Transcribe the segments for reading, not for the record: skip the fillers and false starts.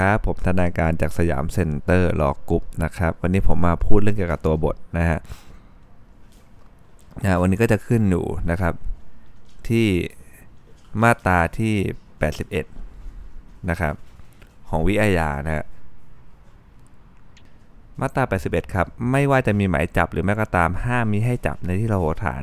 ครับผมธนาการจากสยามเซ็นเตอร์ลอว์กรุ๊ปนะครับวันนี้ผมมาพูดเรื่องเกี่ยวกับตัวบทนะฮะวันนี้ก็จะขึ้นอยู่นะครับที่มาตราที่81นะครับของวิอาญานะฮะมาตรา81ครับไม่ว่าจะมีหมายจับหรือแม้ก็ตามห้ามมิให้จับในที่ระโหฐาน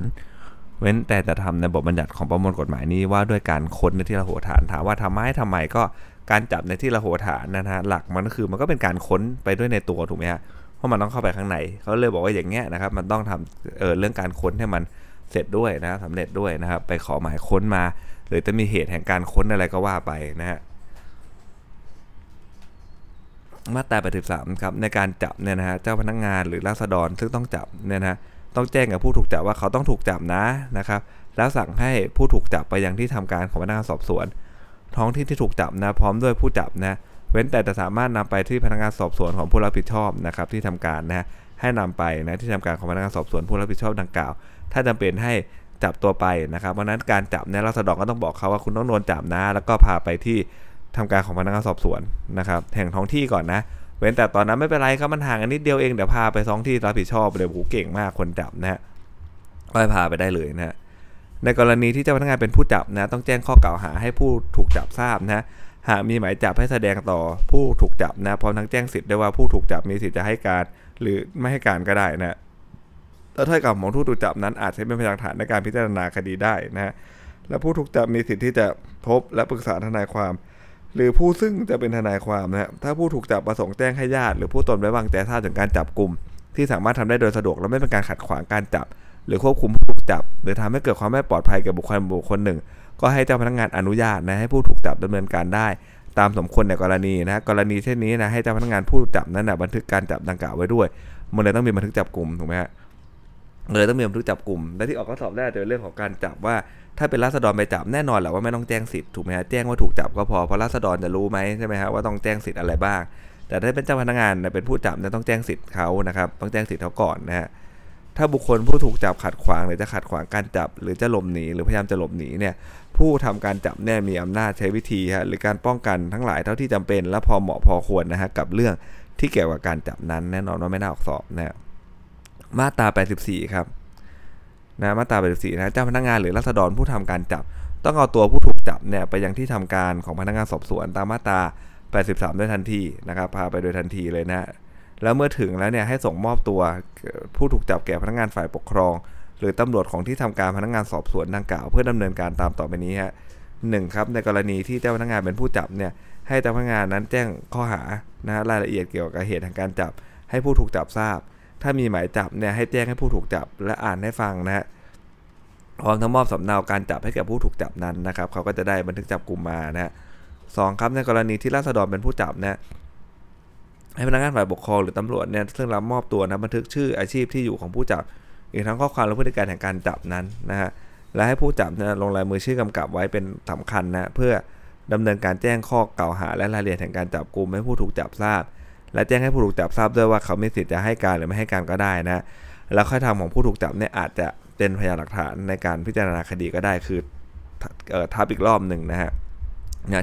เว้นแต่จะทำในบทบัญญัติของประมวลกฎหมายนี้ว่าด้วยการค้นในที่ระโหฐานถามว่าทำไมก็การจับในที่ระโหฐานนะฮะหลักมันก็คือมันก็เป็นการค้นไปด้วยในตัวถูกไหมฮะเพราะมันต้องเข้าไปข้างในเขาเลยบอกว่าอย่างเงี้ยนะครับมันต้องทำเรื่องการค้นให้มันเสร็จด้วยนะสำเร็จด้วยนะครับไปขอหมายค้นมาหรือจะมีเหตุแห่งการค้นอะไรก็ว่าไปนะฮะมาตรา83ครับในการจับเนี่ยนะฮะเจ้าพนักงานหรือราษฎรซึ่งต้องจับเนี่ยนะต้องแจ้งกับผู้ถูกจับว่าเขาต้องถูกจับนะครับแล้วสั่งให้ผู้ถูกจับไปยังที่ทำการของพนักงานสอบสวนท้องที่ที่ถูกจับนะพร้อมด้วยผู้จับนะเว้นแต่จะสามารถนำไปที่พนักงานสอบสวนของผู้รับผิดชอบนะครับที่ทำการนะให้นำไปนะที่ทำการของพนักงานสอบสวนผู้รับผิดชอบดังกล่าวถ้าจำเป็นให้จับตัวไปนะครับเพราะนั้นการจับเนี่ยราษฎรก็ต้องบอกเขาว่าคุณต้องโดนจับนะแล้วก็พาไปที่ทำการของพนักงานสอบสวนนะครับแห่งท้องที่ก่อนนะเว้นแต่ตอนนั้นไม่เป็นไรครับมันห่างกันนิดเดียวเองเดี๋ยวพาไปท้องที่รับผิดชอบเลยโหเก่งมากคนจับนะฮะก็พาไปได้เลยนะฮะในกรณีที่เจ้าพนักงานเป็นผู้จับนะต้องแจ้งข้อกล่าวหาให้ผู้ถูกจับทราบนะหากมีหมายจับให้แสดงต่อผู้ถูกจับนะพร้อมทั้งแจ้งสิทธิ์ได้ว่าผู้ถูกจับมีสิทธิ์จะให้การหรือไม่ให้การก็ได้นะถ้าถ้อยคำของผู้ถูกจับนั้นอาจใช้เป็นพยานหลักฐานในการพิจารณาคดีได้นะฮะและผู้ถูกจับมีสิทธิ์ที่จะพบและปรึกษาทนายความหรือผู้ซึ่งจะเป็นทนายความนะถ้าผู้ถูกจับประสงค์แจ้งให้ญาติหรือผู้ตนไว้วางใจทราบถึงการจับกุมที่สามารถทำได้โดยสะดวกและไม่เป็นการขัดขวางการจับหรือควบคุมผู้ถูกจับหรือทำให้เกิดความไม่ปลอดภัยแก่บุคคลหนึ่งก็ให้เจ้าพนักงานอนุญาตนะให้ผู้ถูกจับดำเนินการได้ตามสมควรในกรณีเช่นนี้นะให้เจ้าพนักงานผู้จับนั้นนะบันทึกการจับดังกล่าวไว้ด้วยมันเลยต้องมีบันทึกจับกุมถูกไหมฮะเลยต้องมีบันทึกจับกุมและที่ออกข้อสอบได้จะเป็นเรื่องของการจับว่าถ้าเป็นราษฎรไปจับแน่นอนแหละว่าไม่ต้องแจ้งสิทธิ์ถูกไหมฮะแจ้งว่าถูกจับก็พอเพราะราษฎรจะรู้ไหมใช่ไหมฮะว่าต้องแจ้งสิทธิ์อะไรบ้างแต่ถ้าเป็นเจ้าพนักงานเป็นผู้จับต้องแจ้งสิทธิ์เขานะครับต้องแจ้งสิทธิ์เขาก่อนนะฮะถ้าบุคคลผู้ถูกจับขัดขวางหรือจะขัดขวางการจับหรือจะหลบหนีหรือพยายามจะหลบหนีเนี่ยผู้ทำการจับเนี่ยมีอำนาจใช้วิธีฮะหรือการป้องกันทั้งหลายเท่าที่จำเป็นและพอเหมาะพอควรนะฮะกับเรื่องที่เกี่ยวกับการจับนั้นแน่นอนว่าไม่น่าออกสอบนะฮะมาตรา84ครับนะมาตรา84นะเจ้าพนักงานหรือราษฎรผู้ทำการจับต้องเอาตัวผู้ถูกจับเนี่ยไปยังที่ทำการของพนักงานสอบสวนตามมาตรา83ด้วยทันทีนะครับพาไปโดยทันทีเลยนะแล้วเมื่อถึงแล้วเนี่ยให้ส่งมอบตัวผู้ถูกจับแก่พนักงานฝ่ายปกครองหรือตำรวจของที่ทำการพนักงานสอบสวนดังกล่าวเพื่อดำเนินการตามต่อไปนี้ฮะ 1. ครับในกรณีที่เจ้าพนักงานเป็นผู้จับเนี่ยให้เจ้าพนักงานนั้นแจ้งข้อหานะรายละเอียดเกี่ยวกับเหตุแห่งการจับให้ผู้ถูกจับทราบถ้ามีหมายจับเนี่ยให้แจ้งให้ผู้ถูกจับและอ่านให้ฟังนะฮะพร้อมทั้งมอบสำเนาการจับให้แก่ผู้ถูกจับนั้นนะครับเขาก็จะได้บันทึกจับกุมมานะฮะ 2. ครับในกรณีที่ราษฎรเป็นผู้จับเนี่ยให้พนักงานฝ่ายปกครองหรือตำรวจเนี่ยซึ่งรับมอบตัวนะบันทึกชื่ออาชีพที่อยู่ของผู้จับอีกทั้งข้อความและพฤติการแห่งการจับนั้นนะฮะและให้ผู้จับลงลายมือชื่อกำกับไว้เป็นสำคัญนะเพื่อดำเนินการแจ้งข้อกล่าวหาและรายละเอียดแห่งการจับกุมให้ผู้ถูกจับทราบและแจ้งให้ผู้ถูกจับทราบด้วยว่าเขามีสิทธิ์จะให้การหรือไม่ให้การก็ได้นะแล้วค่อยทำของผู้ถูกจับเนี่ยอาจจะเป็นพยานหลักฐานในการพิจารณาคดีก็ได้คือทับอีกรอบหนึ่งนะฮะ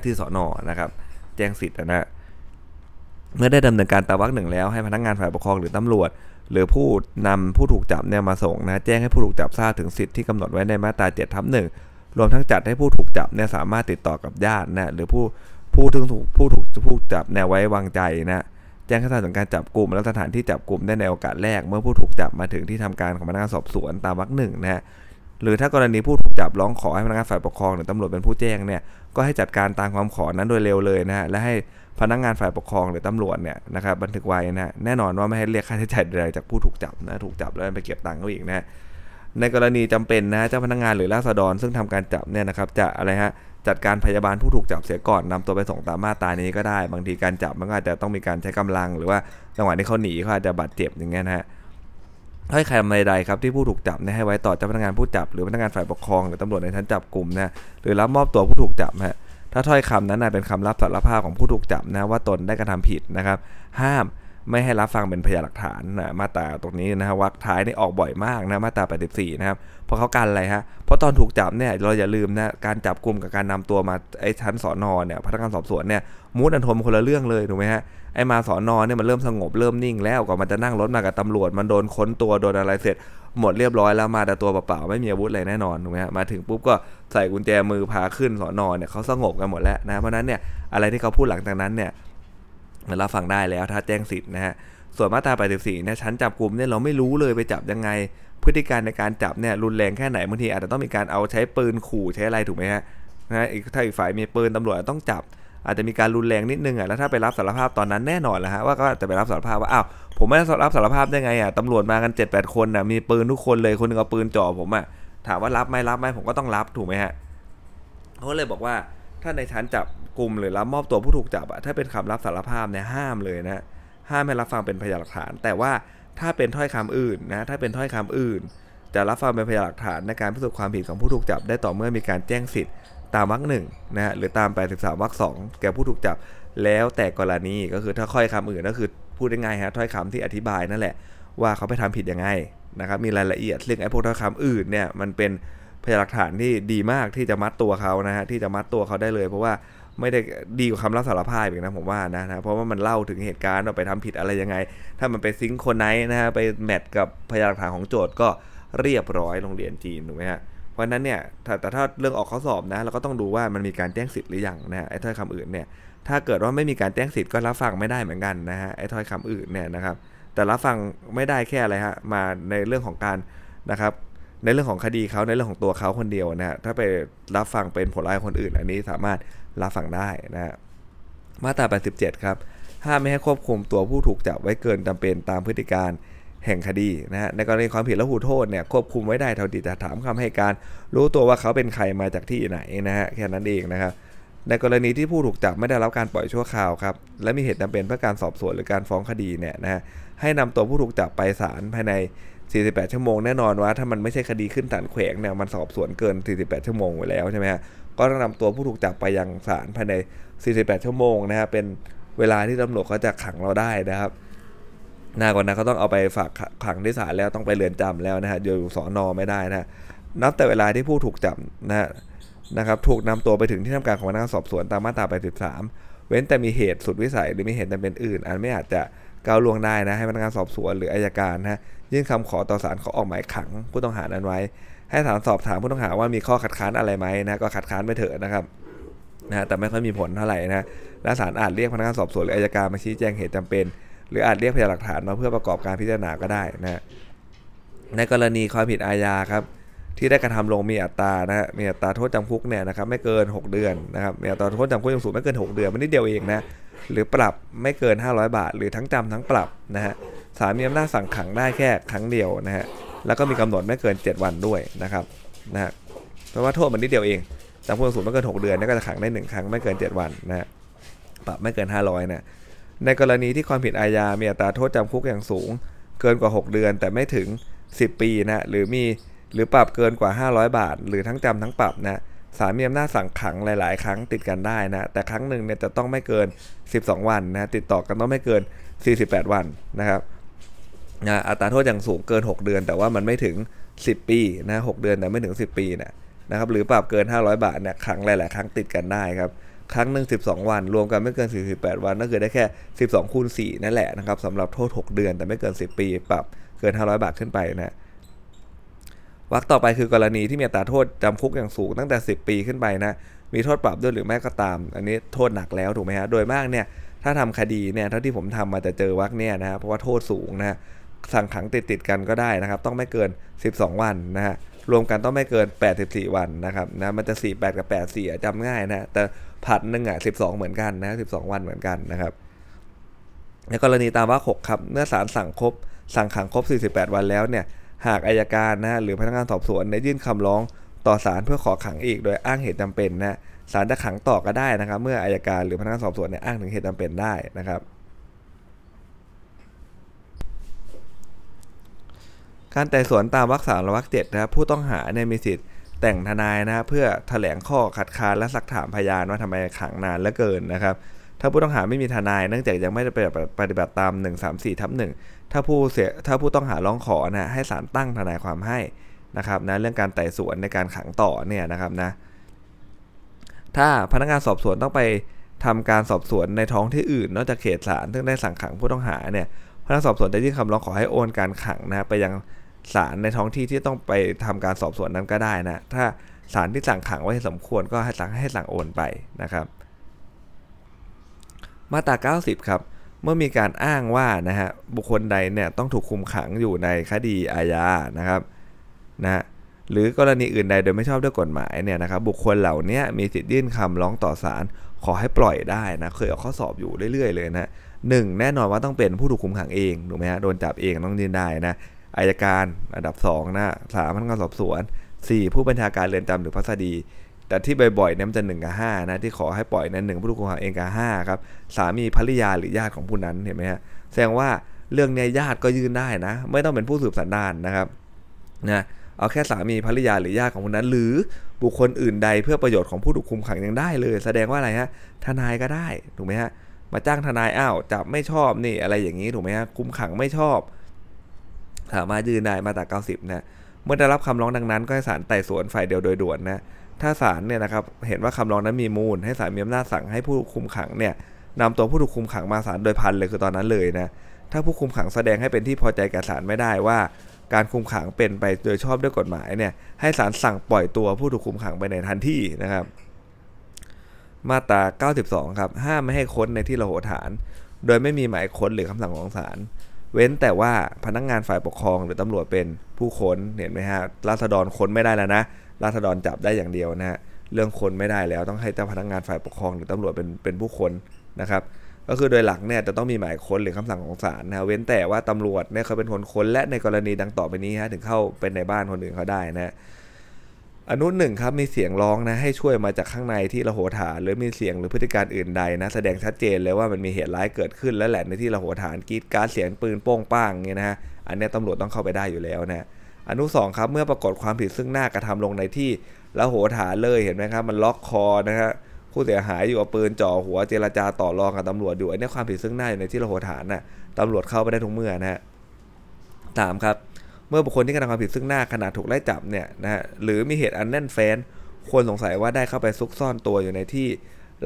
ที่สน.นะครับแจ้งสิทธิ์นะฮะเมื่อได้ดำเนินการตามวรรคหนึ่งแล้วให้พนักงานฝ่ายปกครองหรือตำรวจหรือผู้นำผู้ถูกจับเนี่ยมาส่งนะแจ้งให้ผู้ถูกจับทราบถึงสิทธิ์ที่กำหนดไว้ในมาตรา 7/1 รวมทั้งจัดให้ผู้ถูกจับเนี่ยสามารถติดต่อกับญาตินะหรือผู้ถูกจับเนี่ยไว้วางใจนะแจ้งข้อมูลการจับกุมและสถานที่จับกุมได้ในโอกาสแรกเมื่อผู้ถูกจับมาถึงที่ทำการของพนักงานสอบสวนตามวรรคหนึ่งนะฮะหรือถ้ากรณีผู้ถูกจับร้องขอให้พนักงานฝ่ายปกครองหรือตำรวจเป็นผู้แจ้งเนี่ยก็ให้จัดการตามความขอนั้นโดยเร็วเลยนะฮะและให้พนักงานฝ่ายปกครองหรือตำรวจเนี่ยนะครับบันทึกไว้นะแน่นอนว่าไม่ให้เรียกค่าใช้จ่ายใดๆจากผู้ถูกจับนะถูกจับแล้วไปเก็บตังค์เขาอีกนะในกรณีจำเป็นนะเจ้าพนักงานหรือราษฎรซึ่งทำการจับเนี่ยนะครับจะอะไรฮะจัดการพยาบาลผู้ถูกจับเสียก่อนนำตัวไปส่งตามมาตรานี้ก็ได้บางทีการจับมันก็อาจจะต้องมีการใช้กำลังหรือว่าจังหวะที่เขาหนีเขาอาจจะบาดเจ็บอย่างเงี้ยนะฮะถ้อยคำใดๆครับที่ผู้ถูกจับให้ไว้ต่อเจ้าพนักงานผู้จับหรือพนักงานฝ่ายปกครองหรือตำรวจในชั้นจับกุมนะหรือรับมอบตัวผู้ถูกจับฮะถ้าถ้อยคำนั้นเป็นคำรับสารภาพของผู้ถูกจับนะว่าตนได้กระทำผิดนะครับห้าม ไม่ให้รับฟังเป็นพยานหลักฐานนะมาตราตรงนี้นะฮะวรรคท้ายนี่ออกบ่อยมากนะมาตรา84นะครับเพราะเขากันอะไรฮะเพราะตอนถูกจับเนี่ยเราอย่าลืมนะการจับกุมกับการนำตัวมาไอ้ชั้นสน.เนี่ยพนักงานสอบสวนเนี่ยมูดอันทมคนละเรื่องเลยถูกไหมฮะไอ้มาสน.เนี่ยมันเริ่มสงบเริ่มนิ่งแล้วก่อนมันจะนั่งรถมากับตำรวจมันโดนค้นตัวโดนอะไรเสร็จหมดเรียบร้อยแล้วมาแต่ตัวเปล่าๆไม่มีอาวุธอะไรแน่นอนถูกไหมฮะมาถึงปุ๊บก็ใส่กุญแจมือพาขึ้นสน.เนี่ยเขาสงบกันหมดแล้วนะเพราะนั้นเนี่ยอะไรที่เขาพูดหลังจากนั้นเนี่ยเราฟังได้แล้วถ้าแจ้งสิทธิ์นะฮะส่วนมาตรา84เนี่ยชั้นจับกุมเนี่ยเราไม่รู้เลยไปจับยังไงพฤติการในการจับเนี่ยรุนแรงแค่ไหนบางทีอาจจะต้องมีการเอาใช้ปืนขู่ใช้อะไรถูกไหมฮะนะถ้าอีกฝ่ายมีปืนตำรวจต้องจับอาจจะมีการรุนแรงนิดนึงอ่ะแล้วถ้าไปรับสารภาพตอนนั้นแน่นอนแหละฮะว่าก็จะไปรับสารภาพว่าอ้าวผมไม่รับสารภาพได้ไงอ่ะตำรวจมากัน 7-8 คนน่ะมีปืนทุกคนเลยคนนึงเอาปืนจ่อผมอ่ะถามว่ารับมั้ยผมก็ต้องรับถูกมั้ยฮะเค้าเลยบอกว่าถ้าในชั้นจับกุมหรือรับมอบตัวผู้ถูกจับอ่ะถ้าเป็นคำรับสารภาพเนี่ยห้ามเลยนะห้ามให้รับฟังเป็นพยานหลักฐานแต่ว่าถ้าเป็นถ้อยคำอื่นนะถ้าเป็นถ้อยคำอื่นจะรับฟังเป็นพยานหลักฐานในการพิสูจน์ความผิดของผู้ถูกจับได้ต่อเมื่อมีการแจ้งสิทธิ์ตามวรรค1นะฮะหรือตาม83วรรค2แก่ผู้ถูกจับแล้วแต่กรณีก็คือถ้าถ้อยคำอื่นก็คือพูดง่ายๆฮะถ้อยคำที่อธิบายนั่นแหละว่าเขาไปทำผิดยังไงนะครับมีรายละเอียดเรื่องไอ้พวกถ้อยคำอื่นเนี่ยมันเป็นพยานหลักฐานที่ดีมากที่จะมัดตัวเขานะฮะที่จะมัดตัวเขาได้เลยเพราะว่าไม่ได้ดีกว่าคำรับสารภาพอีกนะผมว่านะเพราะว่ามันเล่าถึงเหตุการณ์ว่าไปทำผิดอะไรยังไงถ้ามันไปซิงค์คนไหนนะฮะไปแมทกับพยานหลักฐานของโจทย์ก็เรียบร้อยโรงเรียนจีนถูกไหมฮะเพราะนั้นเนี่ยแต่ถ้าเรื่องออกข้อสอบนะเราก็ต้องดูว่ามันมีการแจ้งสิทธิ์หรือยังนะไอ้ถ้อยคำอื่นเนี่ยถ้าเกิดว่าไม่มีการแจ้งสิทธิ์ก็รับฟังไม่ได้เหมือนกันนะฮะไอ้ถ้อยคำอื่นเนี่ยนะครับแต่รับฟังไม่ได้แค่อะไรฮะมาในเรื่องของการนะครับในเรื่องของคดีเขาในเรื่องของตัวเขาคนเดียวนะฮะถ้าไปรับฟังเป็นผลร้ายคนอื่นอันนี้สามารถรับฟังได้นะฮะมาตรา87ครับห้ามไม่ให้ควบคุมตัวผู้ถูกจับไว้เกินจำเป็นตามพฤติการแห่งคดีนะฮะในกรณีความผิดและหูโทษเนี่ยควบคุมไว้ได้เท่าที่จะถามคำให้การรู้ตัวว่าเขาเป็นใครมาจากที่ไหนนะฮะแค่นั้นเองนะครับในกรณีที่ผู้ถูกจับไม่ได้รับการปล่อยชั่วคราวครับและมีเหตุจำเป็นเพื่อการสอบสวนหรือการฟ้องคดีเนี่ยนะฮะให้นำตัวผู้ถูกจับไปศาลภายใน48ชั่วโมงแน่นอนว่าถ้ามันไม่ใช่คดีขึ้นศาลแขวงเนี่ยมันสอบสวนเกิน48ชั่วโมงไปแล้วใช่ไหมฮะก็นำตัวผู้ถูกจับไปยังศาลภายใน48ชั่วโมงนะฮะเป็นเวลาที่ตำรวจเขาจะขังเราได้นะครับนานกว่านั้นเขาต้องเอาไปฝากขังที่ศาลแล้วต้องไปเรือนจำแล้วนะฮะอยู่สน.ไม่ได้นะนับแต่เวลาที่ผู้ถูกจับนะครับถูกนำตัวไปถึงที่ทำการของพนักงานสอบสวนตามมาตรา83เว้นแต่มีเหตุสุดวิสัยหรือมีเหตุจำเป็นอื่นอันไม่อาจจะก้าวล่วงได้นะให้พนักงานสอบสวนหรืออัยการนะยื่นคำขอต่อศาลขอออกหมายขังผู้ต้องหานั้นไว้ให้ศาลสอบถามผู้ต้องหาว่ามีข้อคัดค้านอะไรไหมนะก็คัดค้านไปเถอะนะครับนะแต่ไม่ค่อยมีผลเท่าไหร่นะและศาลอาจเรียกพนักงานสอบสวนหรืออัยการมาชี้แจงเหตุจำเป็นหรืออาจเรียกพยานหลักฐานมาเพื่อประกอบการพิจารณาก็ได้นะในกรณีความผิดอาญาครับที่ได้กระทำลงมีอัตรานะมีอัตราโทษจำคุกเนี่ยนะครับไม่เกิน6เดือนนะครับมีอัตราโทษจำคุกสูงสุดไม่เกิน6เดือนมันนิดเดียวเองนะหรือปรับไม่เกิน500บาทหรือทั้งจำทั้งปรับนะฮะศาลมีอำนาจสั่งขังได้แค่ครั้งเดียวนะฮะแล้วก็มีกำหนดไม่เกิน7วันด้วยนะครับนะฮะเพราะว่าโทษมันนิดเดียวเองจำคุกสูงสุดไม่เกิน6เดือนนี่ก็จะขังได้1ครั้งไม่เกิน7วันนะฮะปรับไม่เกิน500นะในกรณีที่ความผิดอาญามีอัตราโทษจำคุกอย่างสูงเกินกว่า6เดือนแต่ไม่ถึง10ปีนะหรือปรับเกินกว่า500บาทหรือทั้งจำทั้งปรับนะศาลมีอำนาจสั่งขังหลายๆครั้งติดกันได้นะแต่ครั้งหนึ่งเนี่ยจะต้องไม่เกิน12วันนะติดต่อกันต้องไม่เกิน48วันนะครับอัตราโทษอย่างสูงเกิน6เดือนแต่ว่ามันไม่ถึง10ปีนะ6เดือนแต่ไม่ถึง10ปีนะครับหรือปรับเกิน500บาทเนี่ยขังหลายๆครั้งติดกันได้ครับครั้งหนึ่ง12วันรวมกันไม่เกิน48วันก็คือได้แค่12คูณ4นั่นแหละนะครับสำหรับโทษ6เดือนแต่ไม่เกิน10ปีปรับเกิน500บาทขึ้นไปนะวรรคต่อไปคือกรณีที่มีอัตราโทษจำคุกอย่างสูงตั้งแต่10ปีขึ้นไปนะมีโทษปรับด้วยหรือไม่ก็ตามอันนี้โทษหนักแล้วถูกไหมฮะโดยมากเนี่ยถ้าทำคดีเนี่ยเท่าที่ผมทำมาจะเจอวรรคเนี่ยนะเพราะว่าโทษสูงนะสั่งขังติดกันก็ได้นะครับต้องไม่เกิน12วันนะฮะรวมกันต้องไม่เกิน84วันนะครับนะมันจะ48กับ84จำง่ายนะแต่ผัดนึงอ่ะ12เหมือนกันนะ12วันเหมือนกันนะครับในกรณีตามวรรค6ครับเมื่อศาลสั่งขังครบ48วันแล้วเนี่ยหากอัยการนะหรือพนักงานสอบสวนได้ยื่นคำร้องต่อศาลเพื่อขอขังอีกโดยอ้างเหตุจำเป็นนะศาลจะขังต่อก็ได้นะครับเมื่ออัยการหรือพนักงานสอบสวนเนี่ยอ้างถึงเหตุจำเป็นได้นะครับการไต่สวนตามวรรค3และวรรค7นะครับผู้ต้องหาเนี่ยมีสิทธิ์แต่งทนายนะเพื่อแถลงข้อคัดค้านและซักถามพยานว่าทำไมขังนานเหลือเกินนะครับ ถ้าผู้ต้องหาไม่มีทนายเนื่องจากยังไม่ได้ปฏิบัติตาม 134/1 ถ้าผู้ต้องหาร้องขอนะให้ศาลตั้งทนายความให้นะครับนะเรื่องการไต่สวนในการขังต่อเนี่ยนะครับนะถ้าพนักงานสอบสวนต้องไปทำการสอบสวนในท้องที่อื่นนอกจากเขตศาลซึ่งได้สั่งขังผู้ต้องหาเนี่ยพนักงานสอบสวนจะยื่นคำร้องขอให้โอนการขังนะไปยังศาลในท้องที่ที่ต้องไปทำการสอบสวนนั้นก็ได้นะถ้าศาลที่สั่งขังไว้สมควรก็ให้สั่งโอนไปนะครับมาตรา90ครับเมื่อมีการอ้างว่านะฮะบุคคลใดเนี่ยต้องถูกคุมขังอยู่ในคดีอาญานะครับนะหรือกรณีอื่นใดโดยไม่ชอบด้วยกฎหมายเนี่ยนะครับบุคคลเหล่านี้มีสิทธิ์ยื่นคำร้องต่อศาลขอให้ปล่อยได้นะเคยเอาข้อสอบอยู่เรื่อยๆเลยนะ1แน่นอนว่าต้องเป็นผู้ถูกคุมขังเองถูกมั้ยฮะโดนจับเองต้องยื่นได้นะอัยการอันดับ2นะ3พนักงานสอบสวน4ผู้บัญชาการเรือนจำหรือพัสดีแต่ที่บ่อยๆเนี่ยมันจะ1กับ5นะที่ขอให้ปล่อยนั้น1ผู้ถูกคุมขังเองกับ5ครับสามีภริยาหรือญาติของผู้นั้นเห็นมั้ยฮะแสดงว่าเรื่องเนี่ยญาติก็ยื่นได้นะไม่ต้องเป็นผู้สืบสันดานนะครับนะเอาแค่สามีภริยาหรือญาติของคนนั้นหรือบุคคลอื่นใดเพื่อประโยชน์ของผู้ถูกคุมขังยังได้เลยแสดงว่าอะไรฮะทนายก็ได้ถูกไหมฮะมาจ้างทนายอ้าวจับไม่ชอบนี่อะไรอย่างนี้ถูกไหมฮะคุมขังไม่ชอบสามารถยื่นได้มาตรา90นะเมื่อได้รับคำร้องดังนั้นก็ให้ศาลไต่สวนฝ่ายเดียวโดยด่วนนะถ้าศาลเนี่ยนะครับเห็นว่าคำร้องนั้นมีมูลให้ศาลมีอำนาจสั่งให้ผู้ถูกคุมขังเนี่ยนำตัวผู้ถูกคุมขังมาศาลโดยพันเลยคือตอนนั้นเลยนะถ้าผู้คุมขังแสดงให้เป็นที่พอใจแก่ศาลไม่ได้ว่าการคุมขังเป็นไปโดยชอบด้วยกฎหมายเนี่ยให้ศาลสั่งปล่อยตัวผู้ถูกคุมขังไปในทันทีนะครับมาตรา92ครับห้ามไม่ให้ค้นในที่โลหะฐานโดยไม่มีหมายค้นหรือคำสั่งของศาลเว้นแต่ว่าพนักงานฝ่ายปกครองหรือตำรวจเป็นผู้ค้นเห็นไหมฮะราษฎรค้นไม่ได้แล้วนะราษฎรจับได้อย่างเดียวนะฮะเรื่องค้นไม่ได้แล้วต้องให้เจ้าพนักงานฝ่ายปกครองหรือตำรวจเป็นผู้ค้นนะครับก็คือโดยหลักเนี่ยจะต้องมีหมายค้นหรือคำสั่งของศาลนะเว้นแต่ว่าตำรวจเนี่ยเขาเป็นคนค้นและในกรณีดังต่อไปนี้ฮะถึงเข้าเป็นในบ้านคนอื่นเขาได้นะอนุหนึ่งครับมีเสียงร้องนะให้ช่วยมาจากข้างในที่ระโหฐานหรือมีเสียงหรือพฤติการอื่นใดนะแสดงชัดเจนเลยว่ามันมีเหตุร้ายเกิดขึ้นและแหละในที่ระโหฐานกรีดการเสียงปืนโป้งป้างเงี้ยนะฮะอันนี้ตำรวจต้องเข้าไปได้อยู่แล้วนะอนุ2ครับเมื่อปรากฏความผิดซึ่งหน้ากระทำลงในที่ระโหฐานเลยเห็นไหมครับมันล็อกคอนะฮะผู้เสียหายอยู่เอาปืนจ่อหัวเจรจาต่อรองกับตำรวจอยู่อันนี้ความผิดซึ่งหน้าอยู่ในที่ระโหฐานน่ะตำรวจเข้าไปได้ทุกเมื่อนะฮะ3ครับเมื่อบุคคลที่กระทำความผิดซึ่งหน้าขณะถูกไล่จับเนี่ยนะฮะหรือมีเหตุอันแน่นแฟ้นควรสงสัยว่าได้เข้าไปซุกซ่อนตัวอยู่ในที่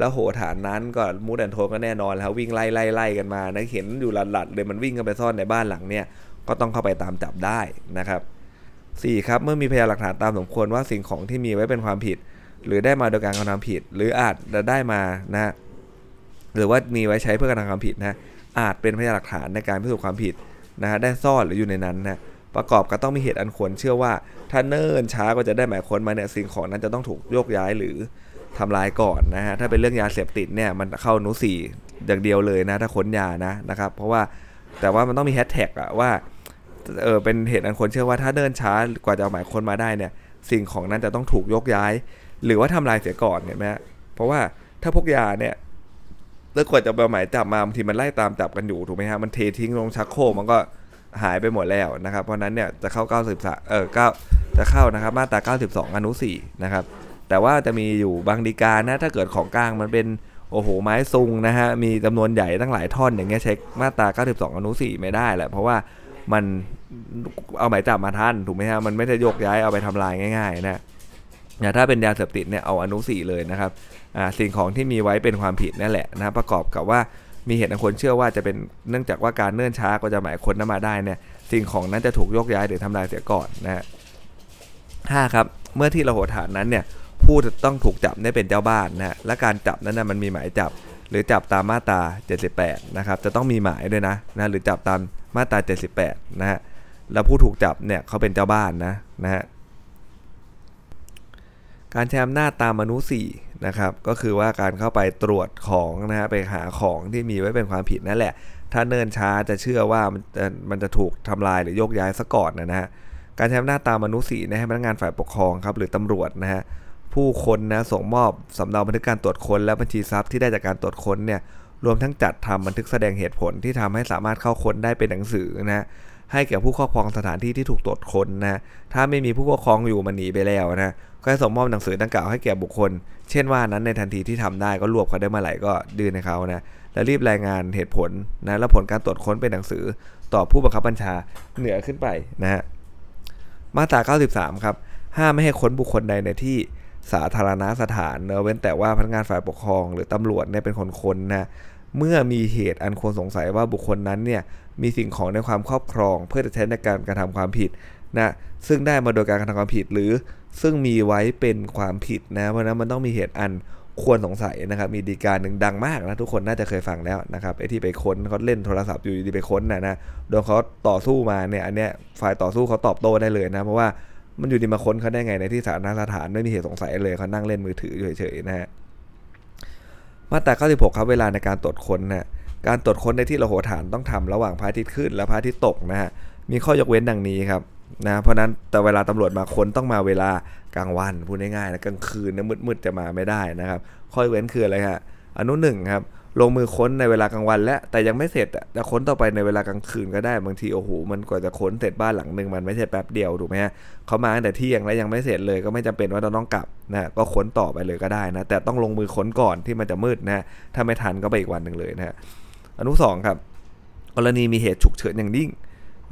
ระโหฐานนั้นก็มูดแอนโทนก็แน่นอนแล้ววิ่งไล่กันมานะเห็นอยู่หลัดๆเลยมันวิ่งกันไปซ่อนในบ้านหลังเนี่ยก็ต้องเข้าไปตามจับได้นะครับ4ครับเมื่อมีพยานหลักฐานตามสมควรว่าสิ่งของที่มีไว้เป็นความผิดหรือได้มาโดยการกระทำผิดหรืออาจจะได้มานะหรือว่ามีไว้ใช้เพื่อกระทำความผิดนะอาจเป็นพยานหลักฐานในการพิสูจน์ความผิดนะฮะได้ซ่อนหรืออยู่ในนั้นนะประกอบกับต้องมีเหตุอันควรเชื่อว่าถ้าเนิ่นช้าก็จะได้หมายค้นมาเนี่ยสิ่งของนั้นจะต้องถูกโยกย้ายหรือทำลายก่อนนะฮะถ้าเป็นเรื่องยาเสพติดเนี่ยมันเข้าอนุ4อย่างเดียวเลยนะถ้าค้นยานะครับเพราะว่าแต่ว่ามันต้องมีแฮชแท็กอะว่าเป็นเหตุอันควรเชื่อว่าถ้าเนิ่นช้ากว่าจะเอาหมายค้นมาได้เนี่ยสิ่งของนั้นจะต้องถูกยกย้ายหรือว่าทำลายเสียก่อนเห็นไหมฮะเพราะว่าถ้าพวกยาเนี่ยแล้วกว่าจะเอาหมายจับมาบางทีมันไล่ตามจับกันอยู่ถูกไหมฮะมันเททิ้งลงชักโครกมันก็หายไปหมดแล้วนะครับเพราะนั้นเนี่ยจะเข้าจะเข้านะครับมาตรา92อนุ4นะครับแต่ว่าจะมีอยู่บางฎีกานะถ้าเกิดของกลางมันเป็นโอ้โหไม้ซุงนะฮะมีจำนวนใหญ่ตั้งหลายท่อนอย่างเงี้ยใช้มาตรา92อนุ4ไม่ได้แหละเพราะว่ามันเอาหมายจับมาทันถูกไหมฮะมันไม่ได้ยกย้ายเอาไปทำลายง่ายๆนะถ้าเป็นยาเสพติดเนี่ยเอาอนุ4เลยนะครับสิ่งของที่มีไว้เป็นความผิดนั่นแหละนะประกอบกับว่ามีเหตุอันควรเชื่อว่าจะเป็นเนื่องจากว่าการเนื่นช้ากว่าจะหมายค้นนั้นมาได้เนี่ยสิ่งของนั้นจะถูกยกย้ายหรือทำลายเสียก่อนนะฮะ5ครับเมื่อที่ระโหฐานนั้นเนี่ยผู้ต้องถูกจับได้เป็นเจ้าบ้านนะฮะและการจับนั้นนะมันมีหมายจับหรือจับตามมาตรา78นะครับจะต้องมีหมายด้วยนะหรือจับตามมาตรา78นะฮะแล้วผู้ถูกจับเนี่ยเขาเป็นเจ้าบ้านนะฮะการใช้อำนาจตามอนุ4นะครับก็คือว่าการเข้าไปตรวจของนะฮะไปหาของที่มีไว้เป็นความผิดนั่นแหละถ้าเนิ่นช้าจะเชื่อว่ามันจะถูกทำลายหรือโยกย้ายซะก่อนนะฮะการใช้อำนาจตามอนุ4นะฮะพนักงานฝ่ายปกครองครับหรือตำรวจนะฮะผู้คนนะส่งมอบสำเนาบันทึกการตรวจค้นและบัญชีทรัพย์ที่ได้จากการตรวจค้นเนี่ยรวมทั้งจัดทำบันทึกแสดงเหตุผลที่ทำให้สามารถเข้าค้นได้เป็นหนังสือนะฮะ ให้แก่ผู้ครอบครองสถานที่ที่ถูกตรวจค้นนะถ้าไม่มีผู้ปกครองอยู่มันหนีไปแล้วนะก็ส่งมอบหนังสือดังกล่าวให้แก่บุคคลเช่นว่านั้นในทันทีที่ทำได้ก็รวบเขาได้เมื่อไหร่ก็ยื่นให้เขานะและรีบรายงานเหตุผลนะและผลการตรวจค้นเป็นหนังสือต่อผู้บังคับบัญชาเหนือขึ้นไปนะฮะมาตรา93ครับห้ามไม่ให้ค้นบุคคลใดในที่สาธารณสถานเว้นแต่ว่าพนักงานฝ่ายปกครองหรือตำรวจเนี่ยเป็นคนค้นนะเมื่อมีเหตุอันควรสงสัยว่าบุคคลนั้นเนี่ยมีสิ่งของในความครอบครองเพื่อจะใช้ในการกระทำความผิดนะซึ่งได้มาโดยการกระทำความผิดหรือซึ่งมีไว้เป็นความผิดนะเพราะนั้นมันต้องมีเหตุอันควรสงสัยนะครับมีฎีกาหนึ่งดังมากนะทุกคนน่าจะเคยฟังแล้วนะครับไอ้ที่ไปค้นเขาเล่นโทรศัพท์อยู่ดีไปค้นนะโดนเขาต่อสู้มาเนี่ยอันเนี้ยฝ่ายต่อสู้เขาตอบโต้ได้เลยนะเพราะว่ามันอยู่ดีมาค้นเขาได้ไงในที่สาธารณสถานไม่มีเหตุสงสัยเลยเขานั่งเล่นมือถืออยู่เฉยๆนะฮะมาตรา96ครับเวลาในการตรวจค้นนะการตรวจค้นในที่ระโหฐานต้องทำระหว่างพระอาทิตย์ขึ้นและพระอาทิตย์ตกนะฮะมีข้อยกเว้นดังนี้ครับนะเพราะนั้นแต่เวลาตำรวจมาค้นต้องมาเวลากลางวันพูดง่ายๆนะกลางคืนนะมืดๆจะมาไม่ได้นะครับข้อยกเว้นคืออะไรฮะอนุ1ครับลงมือค้นในเวลากลางวันและแต่ยังไม่เสร็จจะค้นต่อไปในเวลากลางคืนก็ได้บางทีโอ้โหมันกว่าจะค้นเสร็จบ้านหลังนึงมันไม่ใช่แป๊บเดียวถูกไหมฮะเขามาตั้งแต่เที่ยงแล้วยังไม่เสร็จเลยก็ไม่จำเป็นว่าต้องกลับนะก็ค้นต่อไปเลยก็ได้นะแต่ต้องลงมือค้นก่อนที่มันจะมืดนะถ้าไม่ทันก็ไปอีกวันนึงเลยนะฮะอนุ2ครับกรณีมีเหตุฉุกเฉินอย่างยิ่ง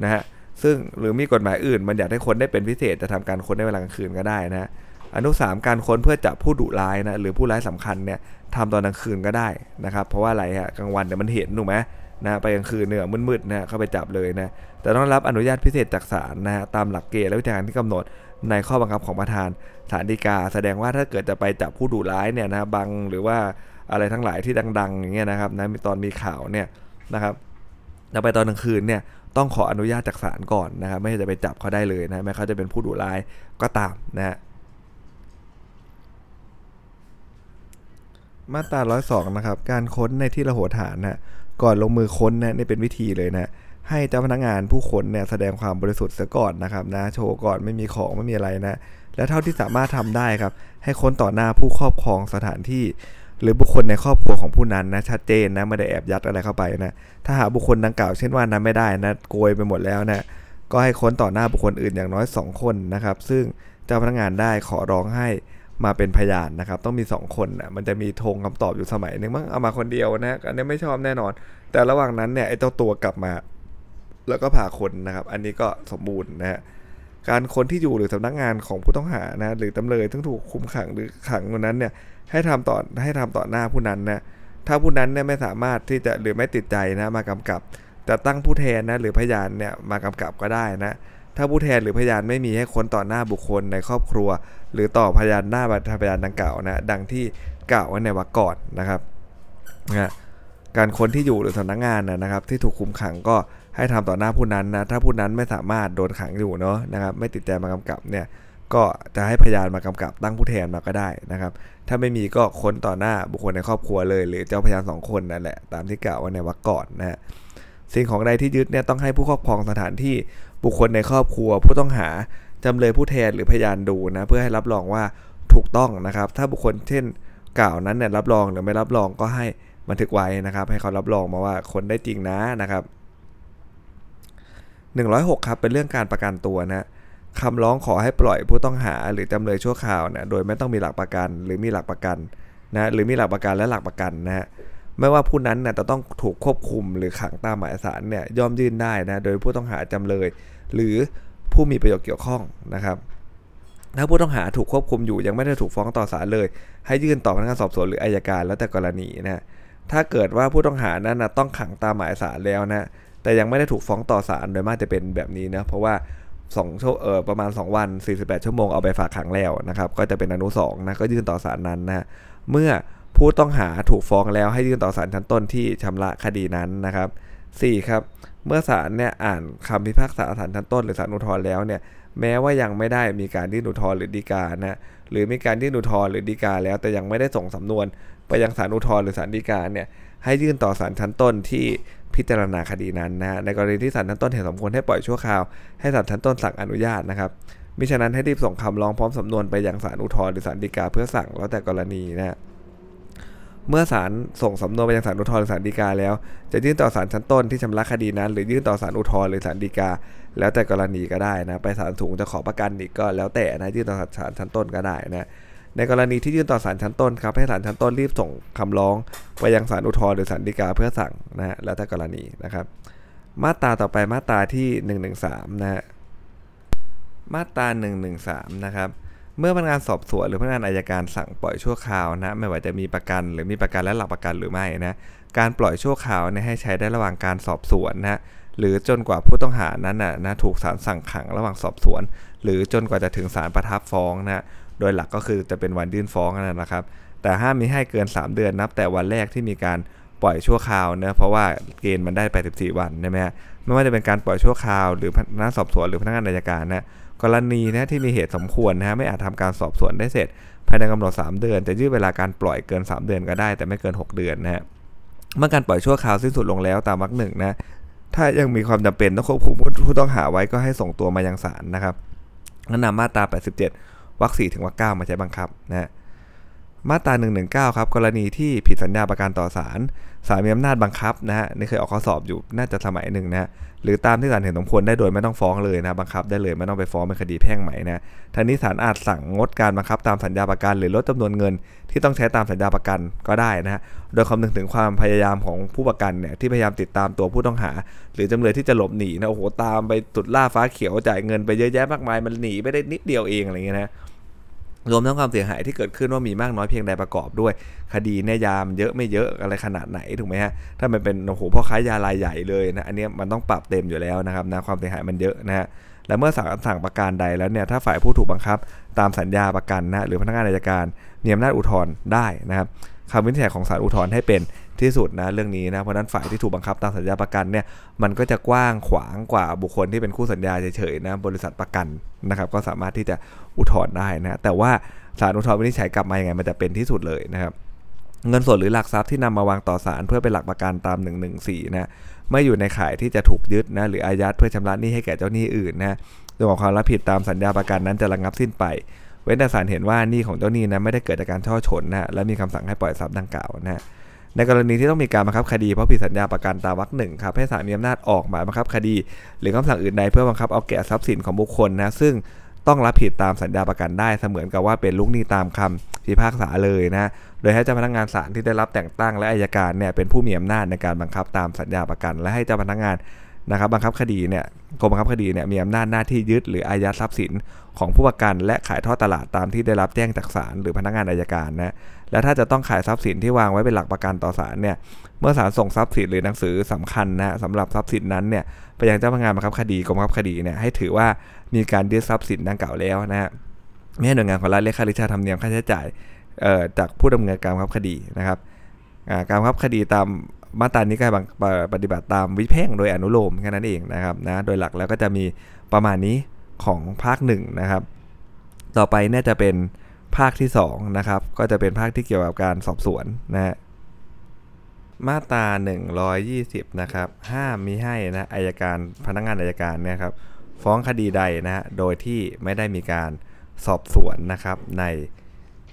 นะฮะซึ่งหรือมีกฎหมายอื่นมันอยากให้ค้นได้เป็นพิเศษจะทำการค้นในเวลากลางคืนก็ได้นะอนุ3การค้นเพื่อจับผู้ดุร้ายนะหรือผู้ร้ายสำคัญเนี่ยทำตอนกลางคืนก็ได้นะครับเพราะว่าอะไรฮะกลางวันเนี่ยมันเห็นถูกไหมนะไปกลางคืนเนี่ยมืดๆนะเข้าไปจับเลยนะแต่ต้องรับอนุญาตพิเศษจากศาลนะฮะตามหลักเกณฑ์และวิธีการที่กำหนดในข้อบังคับของประธานศาลฎีกาแสดงว่าถ้าเกิดจะไปจับผู้ดุร้ายเนี่ยนะบังหรือว่าอะไรทั้งหลายที่ดังๆอย่างเงี้ยนะครับนะตอนมีข่าวเนี่ยนะครับแล้วไปตอนกลางคืนเนี่ยต้องขออนุญาตจากศาลก่อนนะครับไม่จะไปจับเขาได้เลยนะแม้เขาจะเป็นผู้ดุร้ายก็ตามนะฮะมาตรา102นะครับการค้นในที่ระโหฐานนะก่อนลงมือค้นนะนี่เป็นวิธีเลยนะให้เจ้าพนักงานผู้ค้นเนี่ยแสดงความบริสุทธิ์เสียก่อนนะครับนะโชว์ก่อนไม่มีของไม่มีอะไรนะและเท่าที่สามารถทำได้ครับให้ค้นต่อหน้าผู้ครอบครองสถานที่หรือบุคคลในครอบครัวของผู้นั้นนะชัดเจนนะไม่ได้แอบยัดอะไรเข้าไปนะถ้าหาบุคคลดังกล่าวเช่นว่านั้นไม่ได้นะโกยไปหมดแล้วนะก็ให้ค้นต่อหน้าบุคคลอื่นอย่างน้อย2คนนะครับซึ่งเจ้าพนักงานได้ขอร้องให้มาเป็นพยานนะครับต้องมี2คนนะมันจะมีธงคำตอบอยู่สมัยนึงมั้งเอามาคนเดียวนะอันนี้ไม่ชอบแน่นอนแต่ระหว่างนั้นเนี่ยไอ้เจ้าตัวกลับมาแล้วก็พาคนนะครับอันนี้ก็สมบูรณ์นะฮะการค้นที่อยู่หรือสำนักงานของผู้ต้องหานะหรือจำเลยซึ่งถูกคุมขังหรือขังคนนั้นเนี่ยให้ทำต่อหน้าผู้นั้นนะถ้าผู้นั้นเนี่ยไม่สามารถที่จะหรือไม่ติดใจนะมากำกับจะตั้งผู้แทนนะหรือพยานเนี่ยมากำกับก็ได้นะถ้าผู้แทนหรือพยานไม่มีให้ค้นต่อหน้าบุคคลในครอบครัวหรือต่อพยานหน้าพยานดังกล่าวนะดังที่กล่าวไว้ในวรรคก่อนนะครับนะการค้นที่อยู่หรือสำนักงานนะครับที่ถูกคุมขังก็ให้ทำต่อหน้าผู้นั้นนะถ้าผู้นั้นไม่สามารถโดนขังอยู่เนาะนะครับไม่ติดใจมากำกับเนี่ยก็จะให้พยานมากำกับตั้งผู้แทนมาก็ได้นะครับถ้าไม่มีก็ค้นต่อหน้าบุคคลในครอบครัวเลยหรือเจ้าพยาน2คนนั่นแหละตามที่กล่าวไว้ในวรรคก่อนนะฮะสิ่งของใดที่ยึดเนี่ยต้องให้ผู้ครอบครองสถานที่บุคคลในครอบครัวผู้ต้องหาจำเลยผู้แทนหรือพยานดูนะเพื่อให้รับรองว่าถูกต้องนะครับถ้าบุคคลเช่นกล่าวนั้นเนี่ยรับรองหรือไม่รับรองก็ให้บันทึกไว้นะครับให้เขารับรองมาว่าคนได้จริงนะนะครับ106ครับเป็นเรื่องการประกันตัวนะคำร้องขอให้ปล่อยผู้ต้องหาหรือจำเลยชั่วคราวเนี่ยโดยไม่ต้องมีหลักประกันหรือมีหลักประกันนะหรือมีหลักประกันและหลักประกันนะฮะไม่ว่าผู้นั้นเนี่ยจะต้องถูกควบคุมหรือขังตามหมายศาลเนี่ยย่อมยื่นได้นะโดยผู้ต้องหาจำเลยหรือผู้มีประโยชน์เกี่ยวข้องนะครับถ้าผู้ต้องหาถูกควบคุมอยู่ยังไม่ได้ถูกฟ้องต่อศาลเลยให้ยื่นต่อพนักงานสอบสวนหรืออัยการแล้วแต่กรณีนะถ้าเกิดว่าผู้ต้องหานั้นนะต้องขังตามหมายศาลแล้วนะแต่ยังไม่ได้ถูกฟ้องต่อศาลโดยมากจะเป็นแบบนี้นะเพราะว่าประมาณ2วัน48ชั่วโมงเอาไปฝากขังแล้วนะครับก็จะเป็นอนุ2นะก็ยื่นต่อศาลนั้นนะเมื่อผู้ต้องหาถูกฟ้องแล้วให้ยื่นต่อศาลชั้นต้นที่ชำระคดีนั้นนะครับ4ครับเมื่อศาลเนี่ยอ่านคำพิพากษาศาลชั้นต้นหรือศาลอุทธรณ์แล้วเนี่ยแม้ว่ายังไม่ได้มีการยื่นอุทธรณ์หรือฎีกานะหรือมีการยื่นอุทธรณ์หรือฎีกาแล้วแต่ยังไม่ได้ส่งสำนวนไปยังศาลอุทธรณ์หรือศาลฎีกาเนี่ยให้ยื่นต่อศาลชั้นต้นที่พิจารณาคดีนั้นนะในกรณีที่ศาลชั้นต้นเห็นสมควรให้ปล่อยชั่วคราวให้ศาลชั้นต้นสั่งอนุญาตนะครับมิฉะนั้นให้รีบส่งคำร้องพร้อมสำนวนไปยังศาลอุทธรณ์หรือศาลฎีกาเพื่อสั่งแล้วแต่กรณีนะ เมื่อศาลส่งสำนวนไปยังศาลอุทธรณ์หรือศาลฎีกาแล้วจะยื่นต่อศาลชั้นต้นที่ชำระคดีนั้นหรือยื่นต่อศาลอุทธรณ์หรือศาลฎีกาแล้วแต่กรณีก็ได้นะไปศาลสูงจะขอประกันอีกก็แล้วแต่นะยื่นต่อศาลชั้นต้นก็ได้นะในกรณีที่ยื่นต่อศาลชั้นต้นครับให้ศาลชั้นต้นรีบส่งคำร้องไปยังศาลอุทธรณ์หรือศาลฎีกาเพื่อสั่งนะฮะแล้วแต่กรณีนะครับมาตราต่อไปมาตราที่113นะฮะมาตรา113นะครับเมื่อพนักงานสอบสวนหรือพนักงานอัยการสั่งปล่อยชั่วคราวนะไม่ว่าจะมีประกันหรือมีประกันและหลักประกันหรือไม่นะการปล่อยชั่วคราวเนี่ยให้ใช้ได้ระหว่างการสอบสวนนะหรือจนกว่าผู้ต้องหานั้นนะถูกศาลสั่งขังระหว่างสอบสวนหรือจนกว่าจะถึงศาลประทับฟ้องนะโดยหลักก็คือจะเป็นวันยื่นฟ้องนะครับแต่ห้ามมีให้เกิน3เดือนนับแต่วันแรกที่มีการปล่อยชั่วคราวนะเพราะว่าเกณฑ์มันได้84วันใช่ไหมฮะไม่ว่าจะเป็นการปล่อยชั่วคราวหรือพนักสอบสวนหรือพนักงานอัยการนะกรณีนะที่มีเหตุสมควรนะฮะไม่อาจทำการสอบสวนได้เสร็จภายในกำหนด3เดือนจะยืดเวลาการปล่อยเกิน3เดือนก็ได้แต่ไม่เกิน6เดือนนะฮะเมื่อการปล่อยชั่วคราวสิ้นสุดลงแล้วตามวรรค1นะถ้ายังมีความจำเป็นต้องควบคุมผู้ต้องหาไว้ก็ให้ส่งตัวมายังศาลนะครับนั่นนำมาตรา87วรรค4ถึงวรรค9มาใช้บังคับนะฮะมาตรา119ครับกรณีที่ผิดสัญญาประกันต่อศาลศาลมีอำนาจบังคับนะฮะนี่เคยออกข้อสอบอยู่น่าจะสมัยหนึ่งนะหรือตามที่ศาลเห็นสมควรได้โดยไม่ต้องฟ้องเลยนะบังคับได้เลยไม่ต้องไปฟ้องเป็นคดีแพ่งใหม่นะท่านี้ศาลอาจสั่งงดการบังคับตามสัญญาประกันหรือลดจำนวนเงินที่ต้องใช้ตามสัญญาประกันก็ได้นะฮะโดยคำนึงถึงความพยายามของผู้ประกันเนี่ยที่พยายามติดตามตัวผู้ต้องหาหรือจำเลยที่จะหลบหนีนะโอ้โหตามไปสุดล่าฟ้าเขียวจ่ายเงินไปเยอะแยะมากมายมันหนีไม่ได้นิดเดียวเองอะไรเงี้ยนะรวมทั้งความเสียหายที่เกิดขึ้นว่ามีมากน้อยเพียงใดประกอบด้วยคดีเนี่ยยามันเยอะไม่เยอะอะไรขนาดไหนถูกไหมฮะถ้ามันเป็นโอ้โหพ่อค้ายารายใหญ่เลยนะอันนี้มันต้องปรับเต็มอยู่แล้วนะครับนะความเสียหายมันเยอะนะฮะและเมื่อศาลสั่งประกันใดแล้วเนี่ยถ้าฝ่ายผู้ถูกบังคับตามสัญญาประกันนะหรือพนักงานอัยการมีอำนาจอุทธรณ์ได้นะครับคำวินิจฉัยของศาลอุทธรณ์ให้เป็นที่สุดนะเรื่องนี้นะเพราะนั้นฝ่ายที่ถูกบังคับตามสัญญาประกันเนี่ยมันก็จะกว้างขวางกว่าบุคคลที่เป็นคู่สัญญาเฉยๆนะบริษัทประกันนะครับก็สามารถที่จะอุทธรณ์ได้นะแต่ว่าศาลอุทธรณ์วินิจฉัยกลับมายังไงมันจะเป็นที่สุดเลยนะครับเงินสดหรือหลักทรัพย์ที่นำมาวางต่อศาลเพื่อเป็นหลักประกันตาม114นะไม่อยู่ในข่ายที่จะถูกยึดนะหรืออายัดเพื่อชำระหนี้ให้แก่เจ้าหนี้อื่นนะโดยความรับผิดตามสัญญาประกันนั้นจะระงับสิ้นไปเว้นแต่ศาลเห็นว่าหนี้ของเจ้าหนี้นะไม่ได้เกิดจากการช่อฉนนะและมีคำสั่งให้ปล่อยทรัพย์ดังกล่าวนะในกรณีที่ต้องมีการบังคับคดีเพราะผิดสัญญาประกันตามวรรค1ครับให้ศาลมีอำนาจออกหมายบังคับคดีหรือคำสั่งอื่นใดเพื่อบังคับเอาแก่ทรัพย์สินของบุคคลนะซึ่งต้องรับผิดตามสัญญาประกันได้เสมือนกับว่าเป็นลูกหนี้ตามคำพิพากษาเลยนะโดยให้เจ้าพนักงานศาลที่ได้รับแต่งตั้งและอัยการเนี่ยเป็นผู้มีอำนาจในการบังคับตามสัญญาประกันและให้เจ้าพนักงานนะครับบังคับคดีเนี่ยกรมบังคับคดีเนี่ยมีอำนาจหน้าที่ยึดหรืออายัดทรัพย์สินของผู้ประกันและขายทอดตลาดตามที่ได้รับแจ้งจากศาลหรือพนักงานอัยการนะและถ้าจะต้องขายทรัพย์สินที่วางไว้เป็นหลักประกันต่อศาลเนี่ยเมื่อศาลส่งทรัพย์สินหรือหนังสือสำคัญนะสำหรับทรัพย์สินนั้นเนี่ยไปยังเจ้าพนักงานบังคับคดีกรมบังคับคดีเนี่ยให้ถือว่ามีการยึดทรัพย์สินดังกล่าวแล้วนะฮะไม่ให้หน่วยงานของรัฐเรียกค่าริชาธรรมเนียมค่าใช้จ่ายจากผู้ดำเนินการบังคับคดีนะครับการบังคับคดีตามมาตรานี้ก็ปฏิบัติตามวิเพ่งโดยอนุโลมแค่นั้นเองนะครับนะโดยหลักแล้วก็จะมีประมาณนี้ของภาค1นะครับต่อไปเนี่ยจะเป็นภาคที่2นะครับก็จะเป็นภาคที่เกี่ยวกับการสอบสวนนะฮะมาตรา120นะครับห้ามมิให้นะอัยการพนักงานอัยการเนี่ยครับฟ้องคดีใดนะฮะโดยที่ไม่ได้มีการสอบสวนนะครับใน